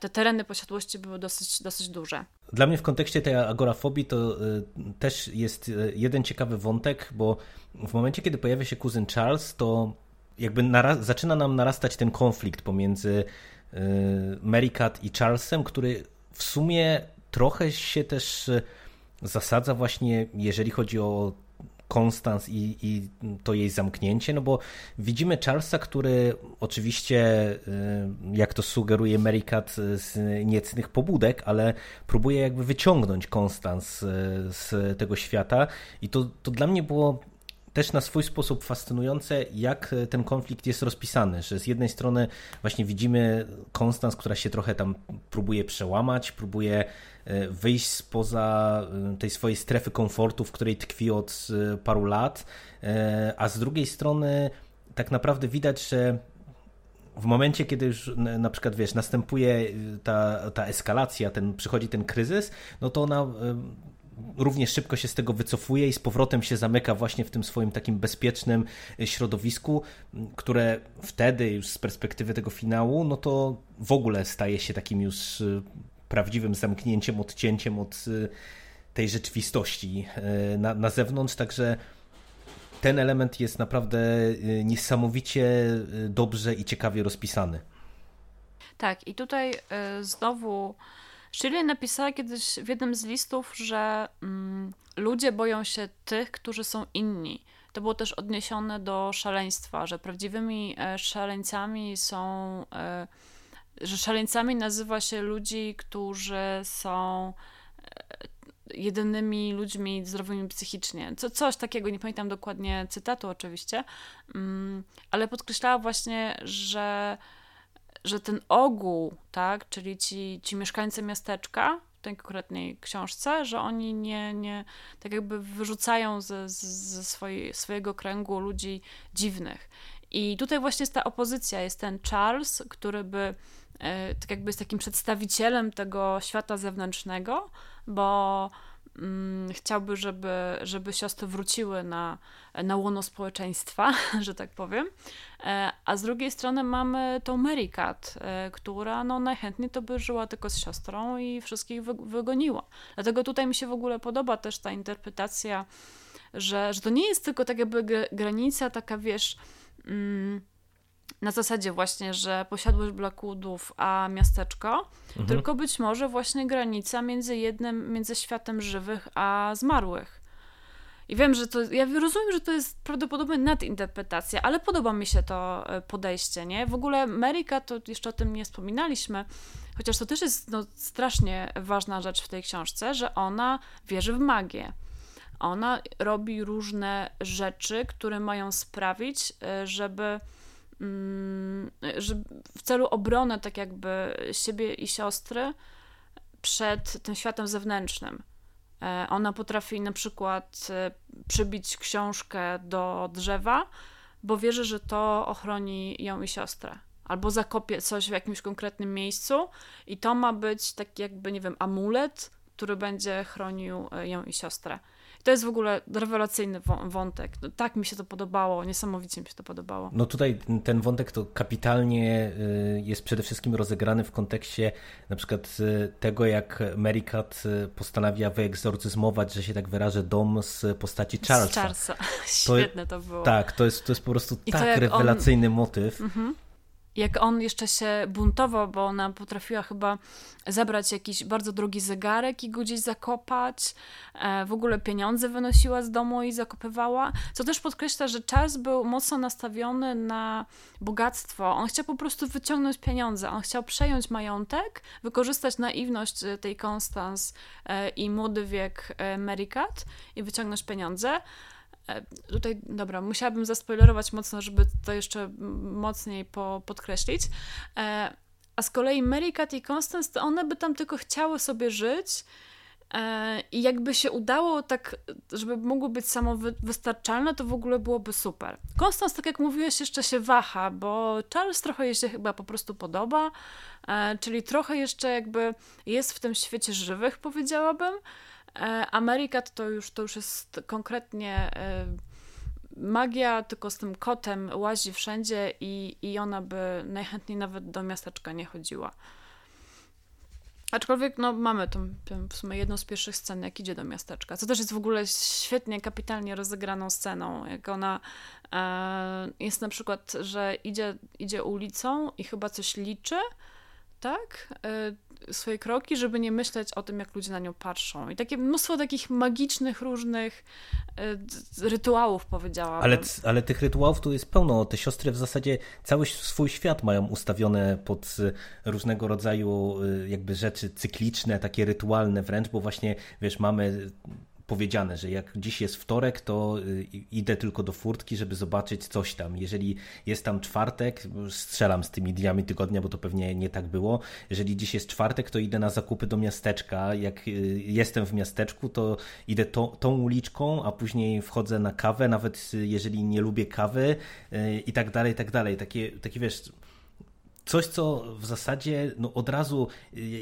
te tereny posiadłości były dosyć, dosyć duże. Dla mnie w kontekście tej agorafobii to też jest jeden ciekawy wątek, bo w momencie, kiedy pojawia się kuzyn Charles, to jakby naraz- zaczyna nam narastać ten konflikt pomiędzy yy, Merricat i Charlesem, który w sumie trochę się też zasadza właśnie, jeżeli chodzi o Constance i, i to jej zamknięcie, no bo widzimy Charlesa, który oczywiście, jak to sugeruje Merricat, z niecnych pobudek, ale próbuje jakby wyciągnąć Constance z tego świata i to, to dla mnie było też na swój sposób fascynujące, jak ten konflikt jest rozpisany, że z jednej strony właśnie widzimy Constance, która się trochę tam próbuje przełamać, próbuje wyjść spoza tej swojej strefy komfortu, w której tkwi od paru lat, a z drugiej strony tak naprawdę widać, że w momencie, kiedy już na przykład, wiesz, następuje ta, ta eskalacja, ten, przychodzi ten kryzys, no to ona równie szybko się z tego wycofuje i z powrotem się zamyka właśnie w tym swoim takim bezpiecznym środowisku, które wtedy już z perspektywy tego finału, no to w ogóle staje się takim już prawdziwym zamknięciem, odcięciem od tej rzeczywistości na, na zewnątrz, także ten element jest naprawdę niesamowicie dobrze i ciekawie rozpisany. Tak, i tutaj znowu Shirley napisała kiedyś w jednym z listów, że mm, ludzie boją się tych, którzy są inni. To było też odniesione do szaleństwa, że prawdziwymi e, szaleńcami są, e, że szaleńcami nazywa się ludzi, którzy są e, jedynymi ludźmi zdrowymi psychicznie. Co, coś takiego, nie pamiętam dokładnie cytatu oczywiście, mm, ale podkreślała właśnie, że że ten ogół, tak, czyli ci, ci mieszkańcy miasteczka, w tej konkretnej książce, że oni nie, nie tak jakby wyrzucają ze, ze swojej, swojego kręgu ludzi dziwnych. I tutaj właśnie jest ta opozycja, jest ten Charles, który by e, tak jakby jest takim przedstawicielem tego świata zewnętrznego, bo mm, chciałby, żeby, żeby siostry wróciły na, na łono społeczeństwa, że tak powiem. A z drugiej strony mamy tą Merricat, która no najchętniej to by żyła tylko z siostrą i wszystkich wygoniła. Dlatego tutaj mi się w ogóle podoba też ta interpretacja, że, że to nie jest tylko tak jakby granica taka, wiesz, na zasadzie właśnie, że posiadłość Blackwoodów a miasteczko, mhm. tylko być może właśnie granica między jednym, między światem żywych a zmarłych. I wiem, że to, ja rozumiem, że to jest prawdopodobnie nadinterpretacja, ale podoba mi się to podejście, nie? W ogóle Merricat, to jeszcze o tym nie wspominaliśmy, chociaż to też jest no, strasznie ważna rzecz w tej książce, że ona wierzy w magię. Ona robi różne rzeczy, które mają sprawić, żeby, żeby w celu obrony tak jakby siebie i siostry przed tym światem zewnętrznym. Ona potrafi na przykład przybić książkę do drzewa, bo wierzy, że to ochroni ją i siostrę. Albo zakopie coś w jakimś konkretnym miejscu i to ma być taki jakby, nie wiem, amulet, który będzie chronił ją i siostrę. I to jest w ogóle rewelacyjny wątek. No, tak mi się to podobało, niesamowicie mi się to podobało. No tutaj ten wątek to kapitalnie jest przede wszystkim rozegrany w kontekście na przykład tego, jak Merricat postanawia wyegzorcyzmować, że się tak wyrażę, dom z postaci Charlesa. Z Charlesa. To, świetne to było. Tak, to jest, to jest po prostu I tak rewelacyjny on... motyw. Mhm. Jak on jeszcze się buntował, bo ona potrafiła chyba zabrać jakiś bardzo drogi zegarek i go gdzieś zakopać, w ogóle pieniądze wynosiła z domu i zakopywała, co też podkreśla, że Charles był mocno nastawiony na bogactwo, on chciał po prostu wyciągnąć pieniądze, on chciał przejąć majątek, wykorzystać naiwność tej Constance i młody wiek Merricat i wyciągnąć pieniądze. Tutaj, dobra, musiałabym zaspoilerować mocno, żeby to jeszcze mocniej po, podkreślić. A z kolei Merricat i Constance, to one by tam tylko chciały sobie żyć I jakby się udało tak, żeby mogło być samowystarczalne, to w ogóle byłoby super. Constance, tak jak mówiłeś, jeszcze się waha, bo Charles trochę jej się chyba po prostu podoba, czyli trochę jeszcze jakby jest w tym świecie żywych, powiedziałabym. Merricat to już, to już jest konkretnie magia, tylko z tym kotem łazi wszędzie i, i ona by najchętniej nawet do miasteczka nie chodziła. Aczkolwiek no, mamy tą, w sumie jedną z pierwszych scen, jak idzie do miasteczka, co też jest w ogóle świetnie, kapitalnie rozegraną sceną, jak ona e, jest na przykład, że idzie, idzie ulicą i chyba coś liczy, tak, e, swoje kroki, żeby nie myśleć o tym, jak ludzie na nią patrzą. I takie mnóstwo takich magicznych, różnych e, rytuałów, powiedziałabym. Ale, ale tych rytuałów tu jest pełno. Te siostry w zasadzie cały swój świat mają ustawione pod różnego rodzaju jakby rzeczy cykliczne, takie rytualne wręcz, bo właśnie, wiesz, mamy powiedziane, że jak dziś jest wtorek, to idę tylko do furtki, żeby zobaczyć coś tam. Jeżeli jest tam czwartek, strzelam z tymi dniami tygodnia, bo to pewnie nie tak było. Jeżeli dziś jest czwartek, to idę na zakupy do miasteczka. Jak jestem w miasteczku, to idę to, tą uliczką, a później wchodzę na kawę, nawet jeżeli nie lubię kawy i tak dalej, i tak dalej. Takie, takie wiesz... Coś, co w zasadzie no od razu,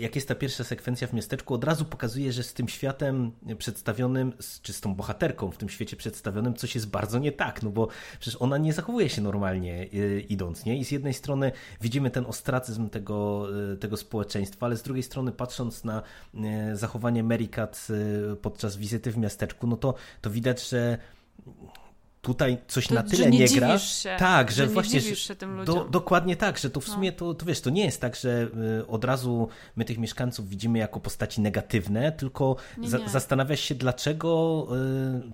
jak jest ta pierwsza sekwencja w miasteczku, od razu pokazuje, że z tym światem przedstawionym, czy z tą bohaterką w tym świecie przedstawionym coś jest bardzo nie tak, no bo przecież ona nie zachowuje się normalnie idąc, nie? I z jednej strony widzimy ten ostracyzm tego, tego społeczeństwa, ale z drugiej strony patrząc na zachowanie Merricat podczas wizyty w miasteczku, no to, to widać, że... Tutaj coś to, na tyle nie, nie gra. Się, tak, że, że nie właśnie. Dziwisz się tym ludziom. Do, dokładnie tak, że to w sumie no. to, to wiesz, to nie jest tak, że od razu my tych mieszkańców widzimy jako postaci negatywne, tylko nie, za, nie. zastanawiasz się, dlaczego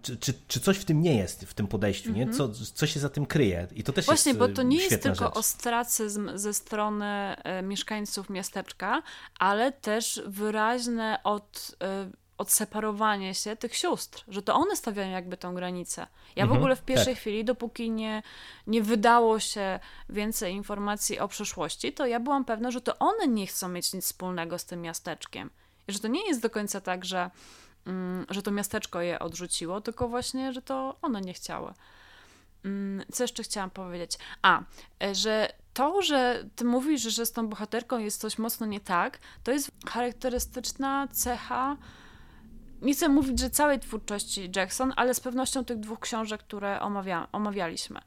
czy, czy, czy coś w tym nie jest, w tym podejściu, mm-hmm. nie? Co, co się za tym kryje. I to też właśnie, jest świetna rzecz. Właśnie, bo to nie jest tylko rzecz. Ostracyzm ze strony mieszkańców miasteczka, ale też wyraźne od. odseparowanie się tych sióstr, że to one stawiają jakby tą granicę. Ja mhm, w ogóle w pierwszej tak. chwili, dopóki nie, nie wydało się więcej informacji o przeszłości, to ja byłam pewna, że to one nie chcą mieć nic wspólnego z tym miasteczkiem. I że to nie jest do końca tak, że, mm, że to miasteczko je odrzuciło, tylko właśnie, że to one nie chciały. Mm, co jeszcze chciałam powiedzieć? A, że to, że ty mówisz, że z tą bohaterką jest coś mocno nie tak, to jest charakterystyczna cecha. Nie chcę mówić, że całej twórczości Jackson, ale z pewnością tych dwóch książek, które omawia, omawialiśmy.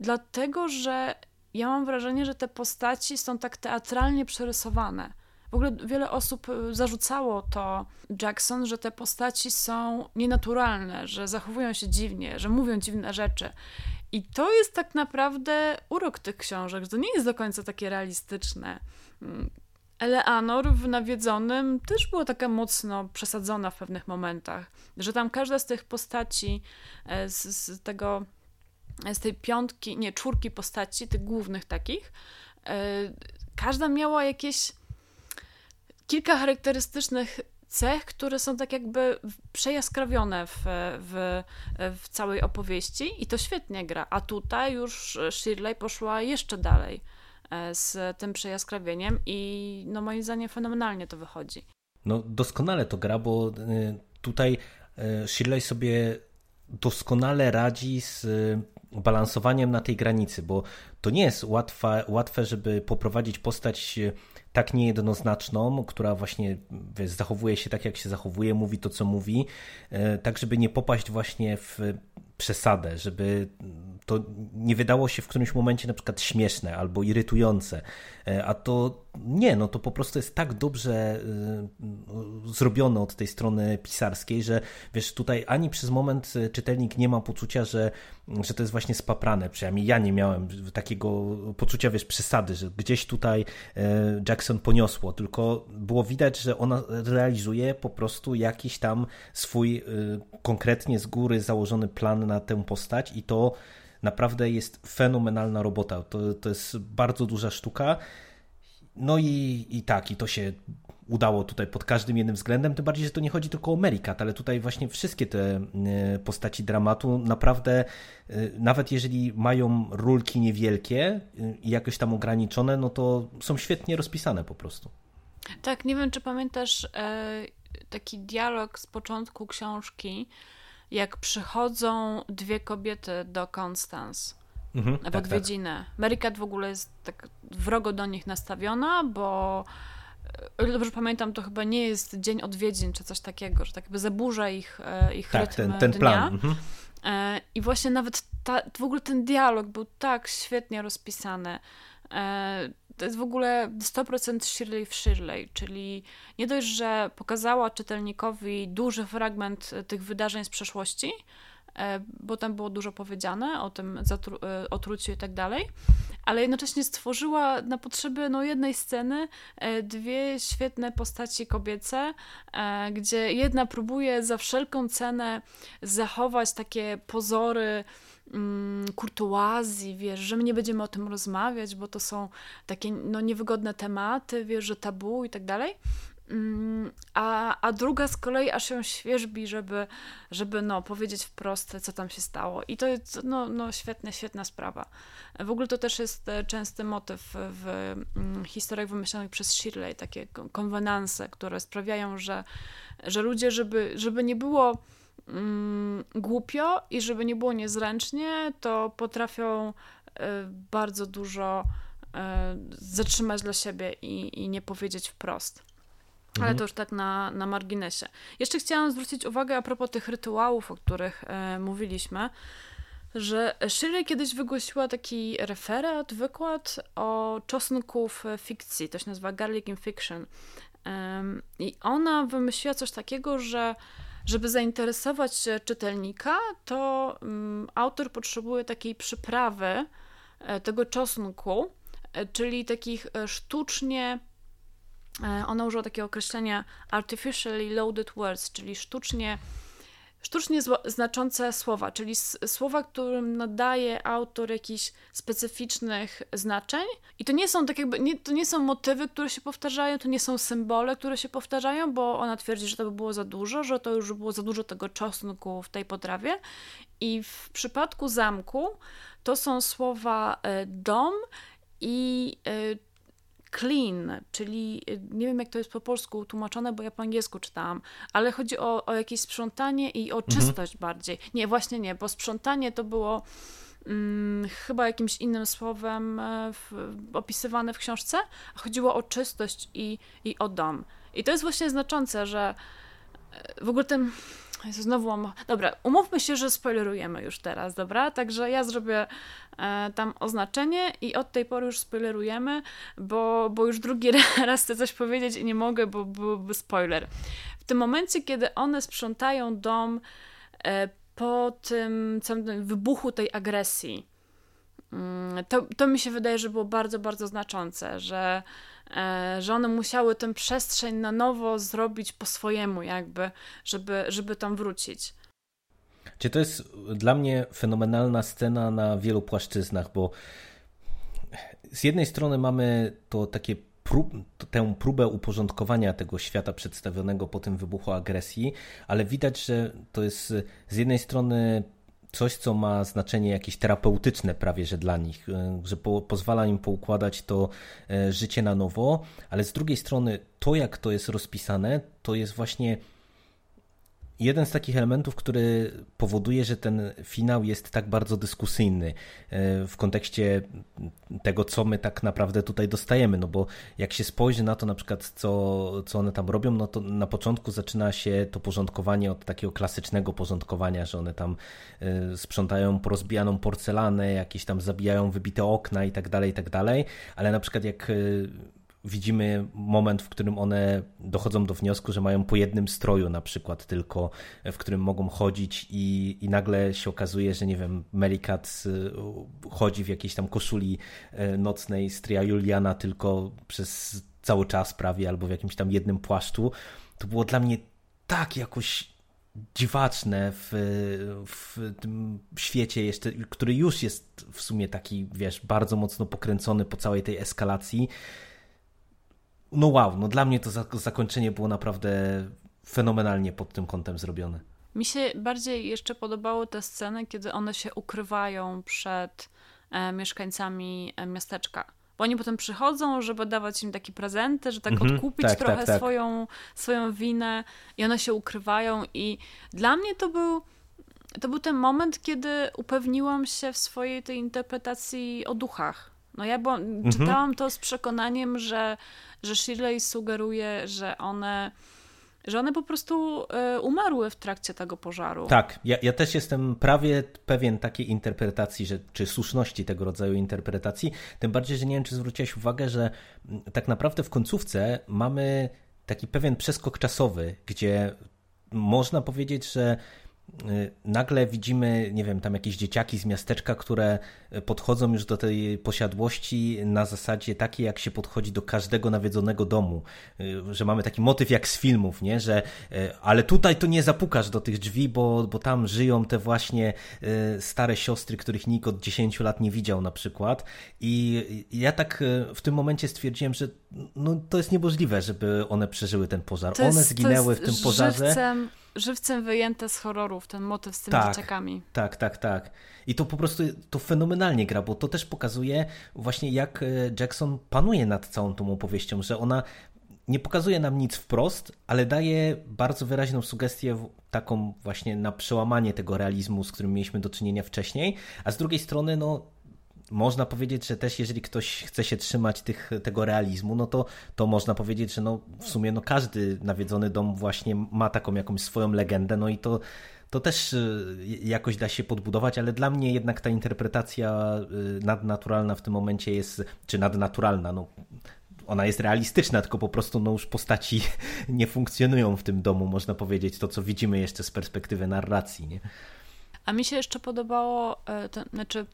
Dlatego, że ja mam wrażenie, że te postaci są tak teatralnie przerysowane. W ogóle wiele osób zarzucało to Jackson, że te postaci są nienaturalne, że zachowują się dziwnie, że mówią dziwne rzeczy. I to jest tak naprawdę urok tych książek, że to nie jest do końca takie realistyczne. Eleanor w Nawiedzonym też była taka mocno przesadzona w pewnych momentach, że tam każda z tych postaci, z, z tego, z tej piątki, nie, czwórki postaci, tych głównych takich, każda miała jakieś kilka charakterystycznych cech, które są tak jakby przejaskrawione w, w, w całej opowieści i to świetnie gra, a tutaj już Shirley poszła jeszcze dalej z tym przejaskrawieniem i no moim zdaniem fenomenalnie to wychodzi. No doskonale to gra, bo tutaj Shirley sobie doskonale radzi z balansowaniem na tej granicy, bo to nie jest łatwe, łatwe żeby poprowadzić postać tak niejednoznaczną, która właśnie wiesz, zachowuje się tak, jak się zachowuje, mówi to, co mówi, tak żeby nie popaść właśnie w przesadę, żeby to nie wydało się w którymś momencie na przykład śmieszne albo irytujące, a to nie, no to po prostu jest tak dobrze zrobione od tej strony pisarskiej, że wiesz, tutaj ani przez moment czytelnik nie ma poczucia, że, że to jest właśnie spaprane, przynajmniej ja nie miałem takiego poczucia, wiesz, przesady, że gdzieś tutaj Jackson poniosło, tylko było widać, że ona realizuje po prostu jakiś tam swój konkretnie z góry założony plan na tę postać i to naprawdę jest fenomenalna robota. To, to jest bardzo duża sztuka. No i, i tak, i to się udało tutaj pod każdym jednym względem, tym bardziej, że to nie chodzi tylko o Merricat, ale tutaj właśnie wszystkie te postaci dramatu naprawdę, nawet jeżeli mają rulki niewielkie i jakoś tam ograniczone, no to są świetnie rozpisane po prostu. Tak, nie wiem, czy pamiętasz, taki dialog z początku książki, jak przychodzą dwie kobiety do Constance mhm, na podwiedzinę. Tak, tak. Merricat w ogóle jest tak wrogo do nich nastawiona, bo o ile dobrze pamiętam, to chyba nie jest dzień odwiedzin czy coś takiego, że tak jakby zaburza ich, ich tak, rytm ten, ten dnia. Plan. Mhm. I właśnie nawet ta, w ogóle ten dialog był tak świetnie rozpisany. To jest w ogóle sto procent Shirley w Shirley, czyli nie dość, że pokazała czytelnikowi duży fragment tych wydarzeń z przeszłości, bo tam było dużo powiedziane o tym zatru- otruciu i tak dalej, ale jednocześnie stworzyła na potrzeby no, jednej sceny dwie świetne postaci kobiece, gdzie jedna próbuje za wszelką cenę zachować takie pozory kurtuazji, wiesz, że my nie będziemy o tym rozmawiać, bo to są takie no, niewygodne tematy, wiesz, że tabu i tak dalej. A, a druga z kolei aż ją świerzbi, żeby, żeby no, powiedzieć wprost, co tam się stało. I to jest no, no, świetna, świetna sprawa. W ogóle to też jest częsty motyw w historiach wymyślonych przez Shirley, takie konwenanse, które sprawiają, że, że ludzie, żeby, żeby nie było mm, głupio i żeby nie było niezręcznie, to potrafią y, bardzo dużo y, zatrzymać dla siebie i, i nie powiedzieć wprost. Ale mhm. to już tak na, na marginesie. Jeszcze chciałam zwrócić uwagę a propos tych rytuałów, o których e, mówiliśmy, że Shirley kiedyś wygłosiła taki referat, wykład o czosnku w fikcji. To się nazywa Garlic in Fiction. Um, I ona wymyśliła coś takiego, że żeby zainteresować czytelnika, to um, autor potrzebuje takiej przyprawy e, tego czosnku, e, czyli takich e, sztucznie... Ona użyła takiego określenia artificially loaded words, czyli sztucznie, sztucznie zło- znaczące słowa, czyli s- słowa, którym nadaje autor jakichś specyficznych znaczeń. I to nie są tak jakby, nie, to nie są motywy, które się powtarzają, to nie są symbole, które się powtarzają, bo ona twierdzi, że to by było za dużo, że to już było za dużo tego czosnku w tej potrawie. I w przypadku zamku to są słowa y, dom i y, clean, czyli nie wiem jak to jest po polsku tłumaczone, bo ja po angielsku czytałam, ale chodzi o, o jakieś sprzątanie i o czystość mhm. bardziej. Nie, właśnie nie, bo sprzątanie to było hmm, chyba jakimś innym słowem w, opisywane w książce, a chodziło o czystość i, i o dom. I to jest właśnie znaczące, że w ogóle ten... Znowu mam... Dobra, umówmy się, że spoilerujemy już teraz, dobra? Także ja zrobię e, tam oznaczenie i od tej pory już spoilerujemy, bo, bo już drugi raz chcę coś powiedzieć i nie mogę, bo byłby spoiler. W tym momencie, kiedy one sprzątają dom e, po tym całym wybuchu tej agresji, to, to mi się wydaje, że było bardzo, bardzo znaczące, że, że one musiały tę przestrzeń na nowo zrobić po swojemu jakby, żeby, żeby tam wrócić. To jest dla mnie fenomenalna scena na wielu płaszczyznach, bo z jednej strony mamy to takie prób, tę próbę uporządkowania tego świata przedstawionego po tym wybuchu agresji, ale widać, że to jest z jednej strony coś, co ma znaczenie jakieś terapeutyczne prawie, że dla nich, że po, pozwala im poukładać to życie na nowo, ale z drugiej strony to, jak to jest rozpisane, to jest właśnie jeden z takich elementów, który powoduje, że ten finał jest tak bardzo dyskusyjny w kontekście tego, co my tak naprawdę tutaj dostajemy, no bo jak się spojrzy na to na przykład, co, co one tam robią, no to na początku zaczyna się to porządkowanie od takiego klasycznego porządkowania, że one tam sprzątają porozbijaną porcelanę, jakieś tam zabijają wybite okna i tak dalej, i tak dalej, ale na przykład jak... widzimy moment, w którym one dochodzą do wniosku, że mają po jednym stroju na przykład tylko, w którym mogą chodzić i, i nagle się okazuje, że nie wiem, Merricat chodzi w jakiejś tam koszuli nocnej stryja Juliana tylko przez cały czas prawie albo w jakimś tam jednym płaszczu. To było dla mnie tak jakoś dziwaczne w, w tym świecie jeszcze, który już jest w sumie taki, wiesz, bardzo mocno pokręcony po całej tej eskalacji. No wow, no dla mnie to zakończenie było naprawdę fenomenalnie pod tym kątem zrobione. Mi się bardziej jeszcze podobały te sceny, kiedy one się ukrywają przed e, mieszkańcami miasteczka. bo oni potem przychodzą, żeby dawać im takie prezenty, że tak mhm, odkupić tak, trochę tak, tak. Swoją, swoją winę i one się ukrywają i dla mnie to był to był ten moment, kiedy upewniłam się w swojej tej interpretacji o duchach. No ja byłam, mhm. czytałam to z przekonaniem, że, że Shirley sugeruje, że one że one po prostu umarły w trakcie tego pożaru. Tak, ja, ja też jestem prawie pewien takiej interpretacji, że, czy słuszności tego rodzaju interpretacji, tym bardziej, że nie wiem, czy zwróciłeś uwagę, że tak naprawdę w końcówce mamy taki pewien przeskok czasowy, gdzie można powiedzieć, że nagle widzimy, nie wiem, tam jakieś dzieciaki z miasteczka, które podchodzą już do tej posiadłości na zasadzie takiej, jak się podchodzi do każdego nawiedzonego domu, że mamy taki motyw jak z filmów, nie, że ale tutaj to nie zapukasz do tych drzwi, bo, bo tam żyją te właśnie stare siostry, których nikt od dziesięciu lat nie widział na przykład i ja tak w tym momencie stwierdziłem, że no, to jest niemożliwe, żeby one przeżyły ten pożar. To jest, one zginęły to jest w tym pożarze. Żywcem... Żywcem wyjęte z horrorów, ten motyw z tymi tak, dzieciakami. Tak, tak, tak. I to po prostu to fenomenalnie gra, bo to też pokazuje właśnie jak Jackson panuje nad całą tą opowieścią, że ona nie pokazuje nam nic wprost, ale daje bardzo wyraźną sugestię taką właśnie na przełamanie tego realizmu, z którym mieliśmy do czynienia wcześniej, a z drugiej strony no można powiedzieć, że też jeżeli ktoś chce się trzymać tych, tego realizmu, no to, to można powiedzieć, że no w sumie no każdy nawiedzony dom właśnie ma taką jakąś swoją legendę, no i to, to też jakoś da się podbudować, ale dla mnie jednak ta interpretacja nadnaturalna w tym momencie jest, czy nadnaturalna, no ona jest realistyczna, tylko po prostu no już postaci nie funkcjonują w tym domu, można powiedzieć, to co widzimy jeszcze z perspektywy narracji, nie? A mi się jeszcze podobało, to, znaczy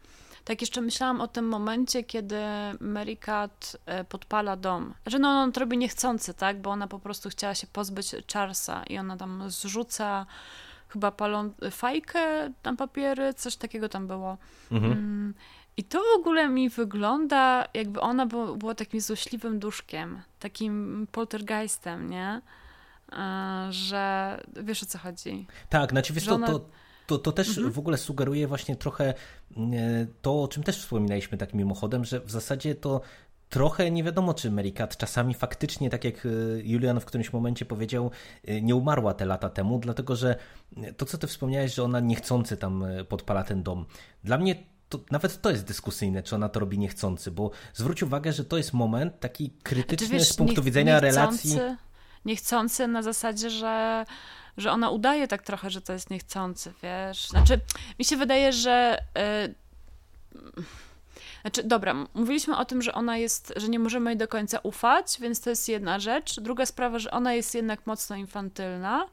tak jeszcze myślałam o tym momencie, kiedy Merricat podpala dom. Znaczy no on to robi niechcący, tak? Bo ona po prostu chciała się pozbyć Charlesa i ona tam zrzuca chyba palą fajkę, tam papiery, coś takiego tam było. Mhm. I to w ogóle mi wygląda, jakby ona była takim złośliwym duszkiem, takim poltergeistem, nie? Że wiesz o co chodzi. Tak, znaczy wiesz, ona... to... to... To, to też mhm. w ogóle sugeruje właśnie trochę to, o czym też wspominaliśmy tak mimochodem, że w zasadzie to trochę nie wiadomo, czy Merricat czasami faktycznie, tak jak Julian w którymś momencie powiedział, nie umarła te lata temu, dlatego że to, co ty wspomniałeś, że ona niechcący tam podpala ten dom. Dla mnie to, nawet to jest dyskusyjne, czy ona to robi niechcący, bo zwróć uwagę, że to jest moment taki krytyczny wiesz, z punktu nie, widzenia niechcący, relacji. Niechcący na zasadzie, że... że ona udaje tak trochę, że to jest niechcący, wiesz. Znaczy, mi się wydaje, że... Yy... Znaczy, dobra, mówiliśmy o tym, że ona jest, że nie możemy jej do końca ufać, więc to jest jedna rzecz. Druga sprawa, że ona jest jednak mocno infantylna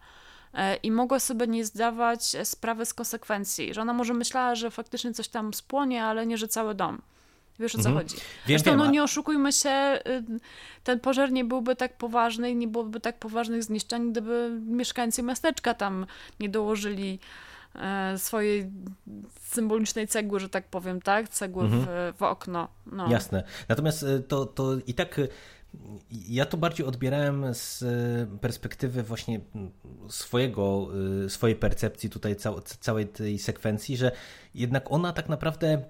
yy, i mogła sobie nie zdawać sprawy z konsekwencji, że ona może myślała, że faktycznie coś tam spłonie, ale nie, że cały dom. Wiesz o co mhm. chodzi. Wiem, Zresztą, no nie oszukujmy się, ten pożar nie byłby tak poważny i nie byłoby tak poważnych zniszczeń, gdyby mieszkańcy miasteczka tam nie dołożyli swojej symbolicznej cegły, że tak powiem, tak? Cegły mhm. w, w okno. No. Jasne. Natomiast to, to i tak... Ja to bardziej odbierałem z perspektywy właśnie swojego, swojej percepcji tutaj całej tej sekwencji, że jednak ona tak naprawdę...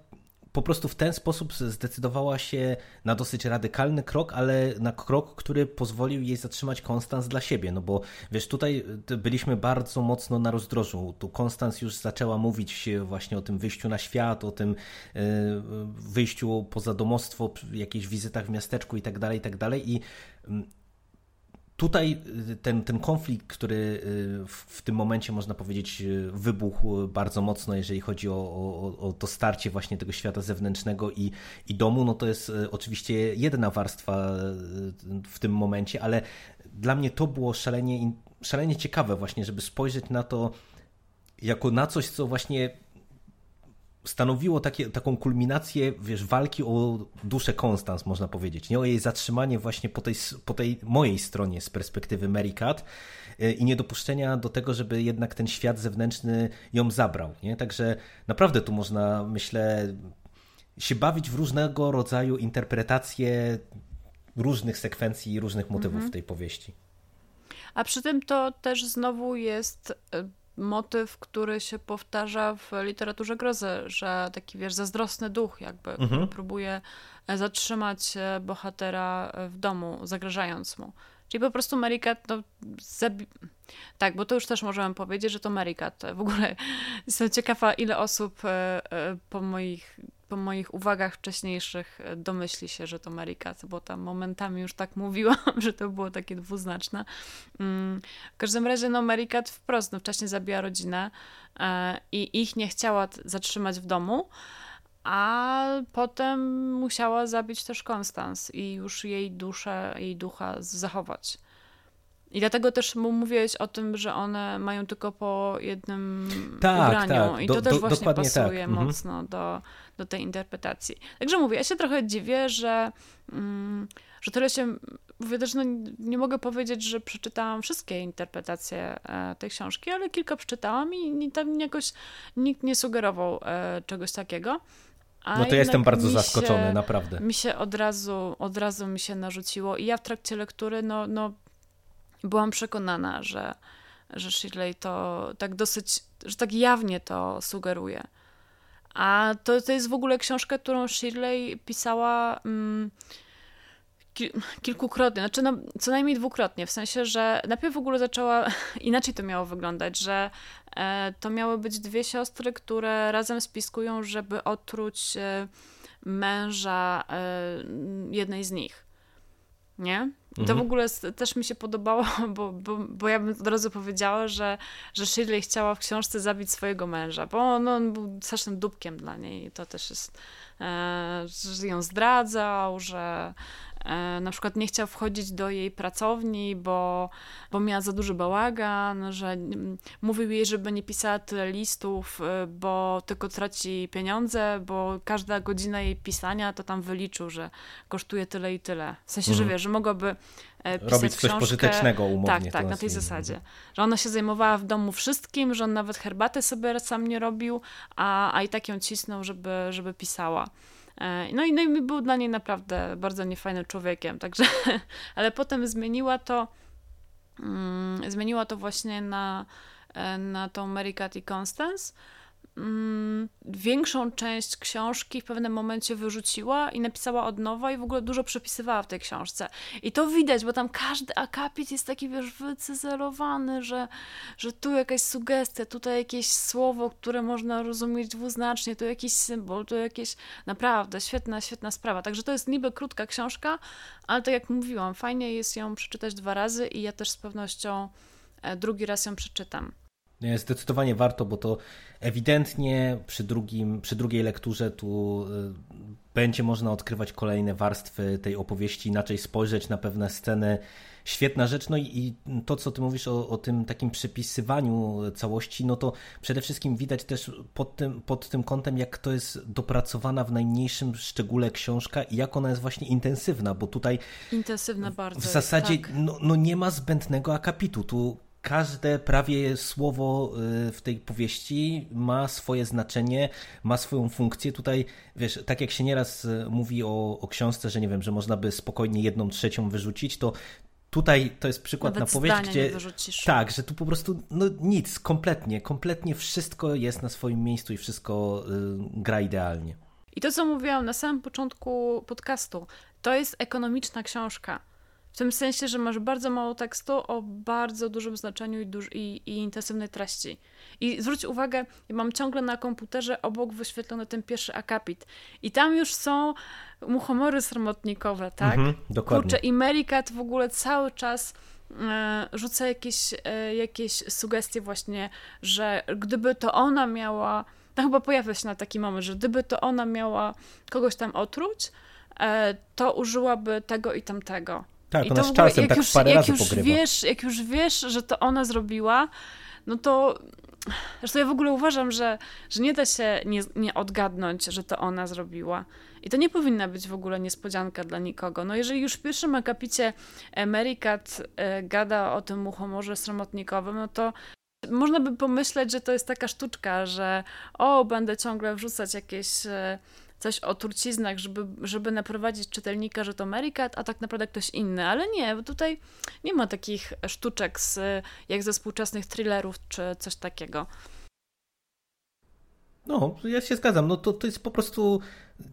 Po prostu w ten sposób zdecydowała się na dosyć radykalny krok, ale na krok, który pozwolił jej zatrzymać Constance dla siebie, no bo wiesz, tutaj byliśmy bardzo mocno na rozdrożu, tu Constance już zaczęła mówić właśnie o tym wyjściu na świat, o tym wyjściu poza domostwo, jakichś wizytach w miasteczku i tak dalej, i tak dalej i tutaj ten, ten konflikt, który w, w tym momencie można powiedzieć wybuchł bardzo mocno, jeżeli chodzi o, o, o to starcie właśnie tego świata zewnętrznego i, i domu, no to jest oczywiście jedna warstwa w tym momencie, ale dla mnie to było szalenie, szalenie ciekawe właśnie, żeby spojrzeć na to jako na coś, co właśnie stanowiło takie, taką kulminację, wiesz, walki o duszę Constance, można powiedzieć, nie? O jej zatrzymanie właśnie po tej, po tej mojej stronie z perspektywy Merricat i niedopuszczenia do tego, żeby jednak ten świat zewnętrzny ją zabrał, nie? Także naprawdę tu można, myślę, się bawić w różnego rodzaju interpretacje różnych sekwencji i różnych motywów mhm. w tej powieści. A przy tym to też znowu jest motyw, który się powtarza w literaturze grozy, że taki, wiesz, zazdrosny duch jakby, mhm. który próbuje zatrzymać bohatera w domu, zagrażając mu. Czyli po prostu Merricat, no, zabi- tak, bo to już też możemy powiedzieć, że to Merricat. W ogóle jestem ciekawa, ile osób po moich, po moich uwagach wcześniejszych domyśli się, że to Merricat, bo tam momentami już tak mówiłam, że to było takie dwuznaczne. W każdym razie, no, Merricat wprost, no, wcześniej zabiła rodzinę i ich nie chciała zatrzymać w domu, a potem musiała zabić też Constance i już jej duszę, jej ducha zachować. I dlatego też mówiłeś o tym, że one mają tylko po jednym tak, ubraniu. Tak, I to do, też do, właśnie pasuje tak. mocno mhm. do, do tej interpretacji. Także mówię, ja się trochę dziwię, że, mm, że tyle się... Mówię też, no, nie mogę powiedzieć, że przeczytałam wszystkie interpretacje e, tej książki, ale kilka przeczytałam i, i tam jakoś nikt nie sugerował e, czegoś takiego. A no to ja jestem bardzo się, zaskoczony, naprawdę. Mi się od razu, od razu mi się narzuciło i ja w trakcie lektury, no... no byłam przekonana, że, że Shirley to tak dosyć, że tak jawnie to sugeruje. A to, to jest w ogóle książka, którą Shirley pisała mm, kilkukrotnie, znaczy no, co najmniej dwukrotnie, w sensie, że najpierw w ogóle zaczęła, inaczej to miało wyglądać, że e, to miały być dwie siostry, które razem spiskują, żeby otruć e, męża e, jednej z nich. Nie? I to mhm. w ogóle też mi się podobało, bo, bo, bo ja bym od razu powiedziała, że, że Shirley chciała w książce zabić swojego męża, bo on, on był strasznym dupkiem dla niej. To też jest, e, że ją zdradzał, że e, na przykład nie chciał wchodzić do jej pracowni, bo, bo miała za duży bałagan, że mówił jej, żeby nie pisała tyle listów, bo tylko traci pieniądze, bo każda godzina jej pisania to tam wyliczył, że kosztuje tyle i tyle. W sensie, mhm. że wiesz, że mogłaby pisać robić coś pożytecznego umownie. Tak, tak, na tej zasadzie. Że ona się zajmowała w domu wszystkim, że on nawet herbatę sobie sam nie robił, a, a i tak ją cisnął, żeby, żeby pisała. No i, no i był dla niej naprawdę bardzo niefajnym człowiekiem, także, ale potem zmieniła to, mm, zmieniła to właśnie na, na tą Merricat i Constance. Mm, większą część książki w pewnym momencie wyrzuciła i napisała od nowa i w ogóle dużo przepisywała w tej książce. I to widać, bo tam każdy akapit jest taki, wiesz, wycyzelowany, że, że tu jakaś sugestia, tutaj jakieś słowo, które można rozumieć dwuznacznie, tu jakiś symbol, tu jakieś... Naprawdę, świetna, świetna sprawa. Także to jest niby krótka książka, ale tak jak mówiłam, fajnie jest ją przeczytać dwa razy i ja też z pewnością drugi raz ją przeczytam. Zdecydowanie warto, bo to ewidentnie przy, drugim, przy drugiej lekturze tu będzie można odkrywać kolejne warstwy tej opowieści, inaczej spojrzeć na pewne sceny. Świetna rzecz. No i, i to, co ty mówisz o, o tym takim przypisywaniu całości, no to przede wszystkim widać też pod tym, pod tym kątem, jak to jest dopracowana w najmniejszym szczególe książka i jak ona jest właśnie intensywna, bo tutaj intensywna bardzo w zasadzie tak. no, no nie ma zbędnego akapitu. Tu każde prawie słowo w tej powieści ma swoje znaczenie, ma swoją funkcję. Tutaj, wiesz, tak jak się nieraz mówi o, o książce, że nie wiem, że można by spokojnie jedną trzecią wyrzucić, to tutaj to jest przykład nawet na powieść, gdzie tak, że tu po prostu no nic, kompletnie, kompletnie wszystko jest na swoim miejscu i wszystko y, gra idealnie. I to, co mówiłam na samym początku podcastu, to jest ekonomiczna książka. W tym sensie, że masz bardzo mało tekstu o bardzo dużym znaczeniu i, duż, i, i intensywnej treści. I zwróć uwagę, ja mam ciągle na komputerze obok wyświetlony ten pierwszy akapit. I tam już są muchomory sromotnikowe, tak? Mhm, dokładnie. Kurczę, i Merricat w ogóle cały czas e, rzuca jakieś, e, jakieś sugestie właśnie, że gdyby to ona miała... No chyba pojawia się na taki moment, że gdyby to ona miała kogoś tam otruć, e, to użyłaby tego i tamtego. Tak, I ona to z Charlesem tak już, parę jak razy już pogrywa. Wiesz, jak już wiesz, że to ona zrobiła, no to... Zresztą ja w ogóle uważam, że, że nie da się nie, nie odgadnąć, że to ona zrobiła. I to nie powinna być w ogóle niespodzianka dla nikogo. No jeżeli już w pierwszym akapicie Merricat gada o tym muchomorze sromotnikowym, no to można by pomyśleć, że to jest taka sztuczka, że o, będę ciągle wrzucać jakieś... coś o truciznach, żeby, żeby naprowadzić czytelnika, że to Merricat, a tak naprawdę ktoś inny. Ale nie, bo tutaj nie ma takich sztuczek z, jak ze współczesnych thrillerów czy coś takiego. No, ja się zgadzam. No to, to jest po prostu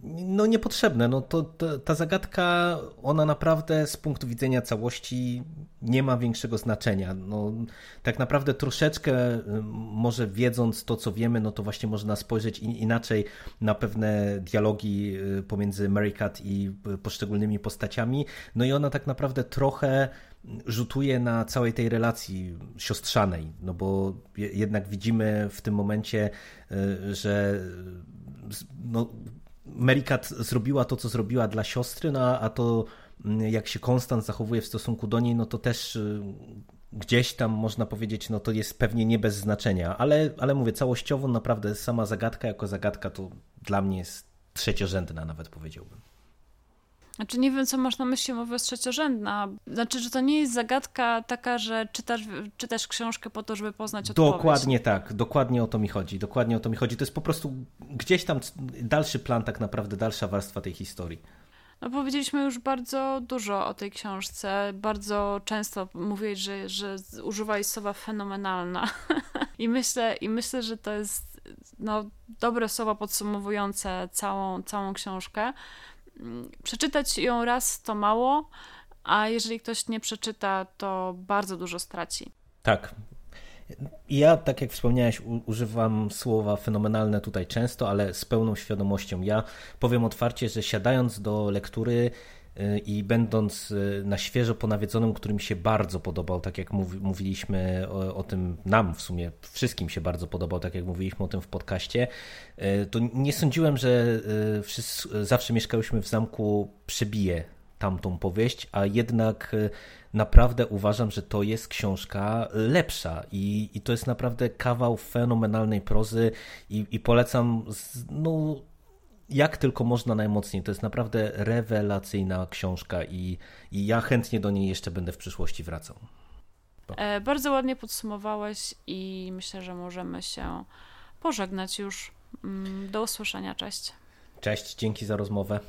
no, niepotrzebne. No, to, to, ta zagadka, ona naprawdę z punktu widzenia całości nie ma większego znaczenia. No, tak naprawdę troszeczkę może wiedząc to, co wiemy, no to właśnie można spojrzeć in, inaczej na pewne dialogi pomiędzy Merricat i poszczególnymi postaciami. No i ona tak naprawdę trochę rzutuje na całej tej relacji siostrzanej, no bo jednak widzimy w tym momencie, że no, Merricat zrobiła to, co zrobiła dla siostry, no a to jak się Constance zachowuje w stosunku do niej, no to też gdzieś tam można powiedzieć, no to jest pewnie nie bez znaczenia, ale, ale mówię, całościowo naprawdę sama zagadka jako zagadka to dla mnie jest trzeciorzędna nawet powiedziałbym. Znaczy nie wiem, co masz na myśli mówiąc trzeciorzędna. Znaczy, że to nie jest zagadka taka, że czytasz, czytasz książkę po to, żeby poznać odpowiedź. Dokładnie tak, dokładnie o to mi chodzi. Dokładnie o to mi chodzi. To jest po prostu gdzieś tam dalszy plan tak naprawdę, dalsza warstwa tej historii. No powiedzieliśmy już bardzo dużo o tej książce. Bardzo często mówiłeś, że, że używałeś słowa fenomenalna. I myślę, i myślę, że to jest no, dobre słowa podsumowujące całą, całą książkę. Przeczytać ją raz to mało, a jeżeli ktoś nie przeczyta, to bardzo dużo straci. Tak. Ja, tak jak wspomniałeś, u- używam słowa fenomenalne tutaj często, ale z pełną świadomością. Ja powiem otwarcie, że siadając do lektury i będąc na świeżo po Nawiedzonym, który mi się bardzo podobał, tak jak mów, mówiliśmy o, o tym, nam w sumie wszystkim się bardzo podobał, tak jak mówiliśmy o tym w podcaście, to nie sądziłem, że wszyscy, Zawsze mieszkałyśmy w zamku przebije tamtą powieść, a jednak naprawdę uważam, że to jest książka lepsza i, i to jest naprawdę kawał fenomenalnej prozy i, i polecam no jak tylko można najmocniej. To jest naprawdę rewelacyjna książka i, i ja chętnie do niej jeszcze będę w przyszłości wracał. E, bardzo ładnie podsumowałeś i myślę, że możemy się pożegnać już. Do usłyszenia. Cześć. Cześć, dzięki za rozmowę.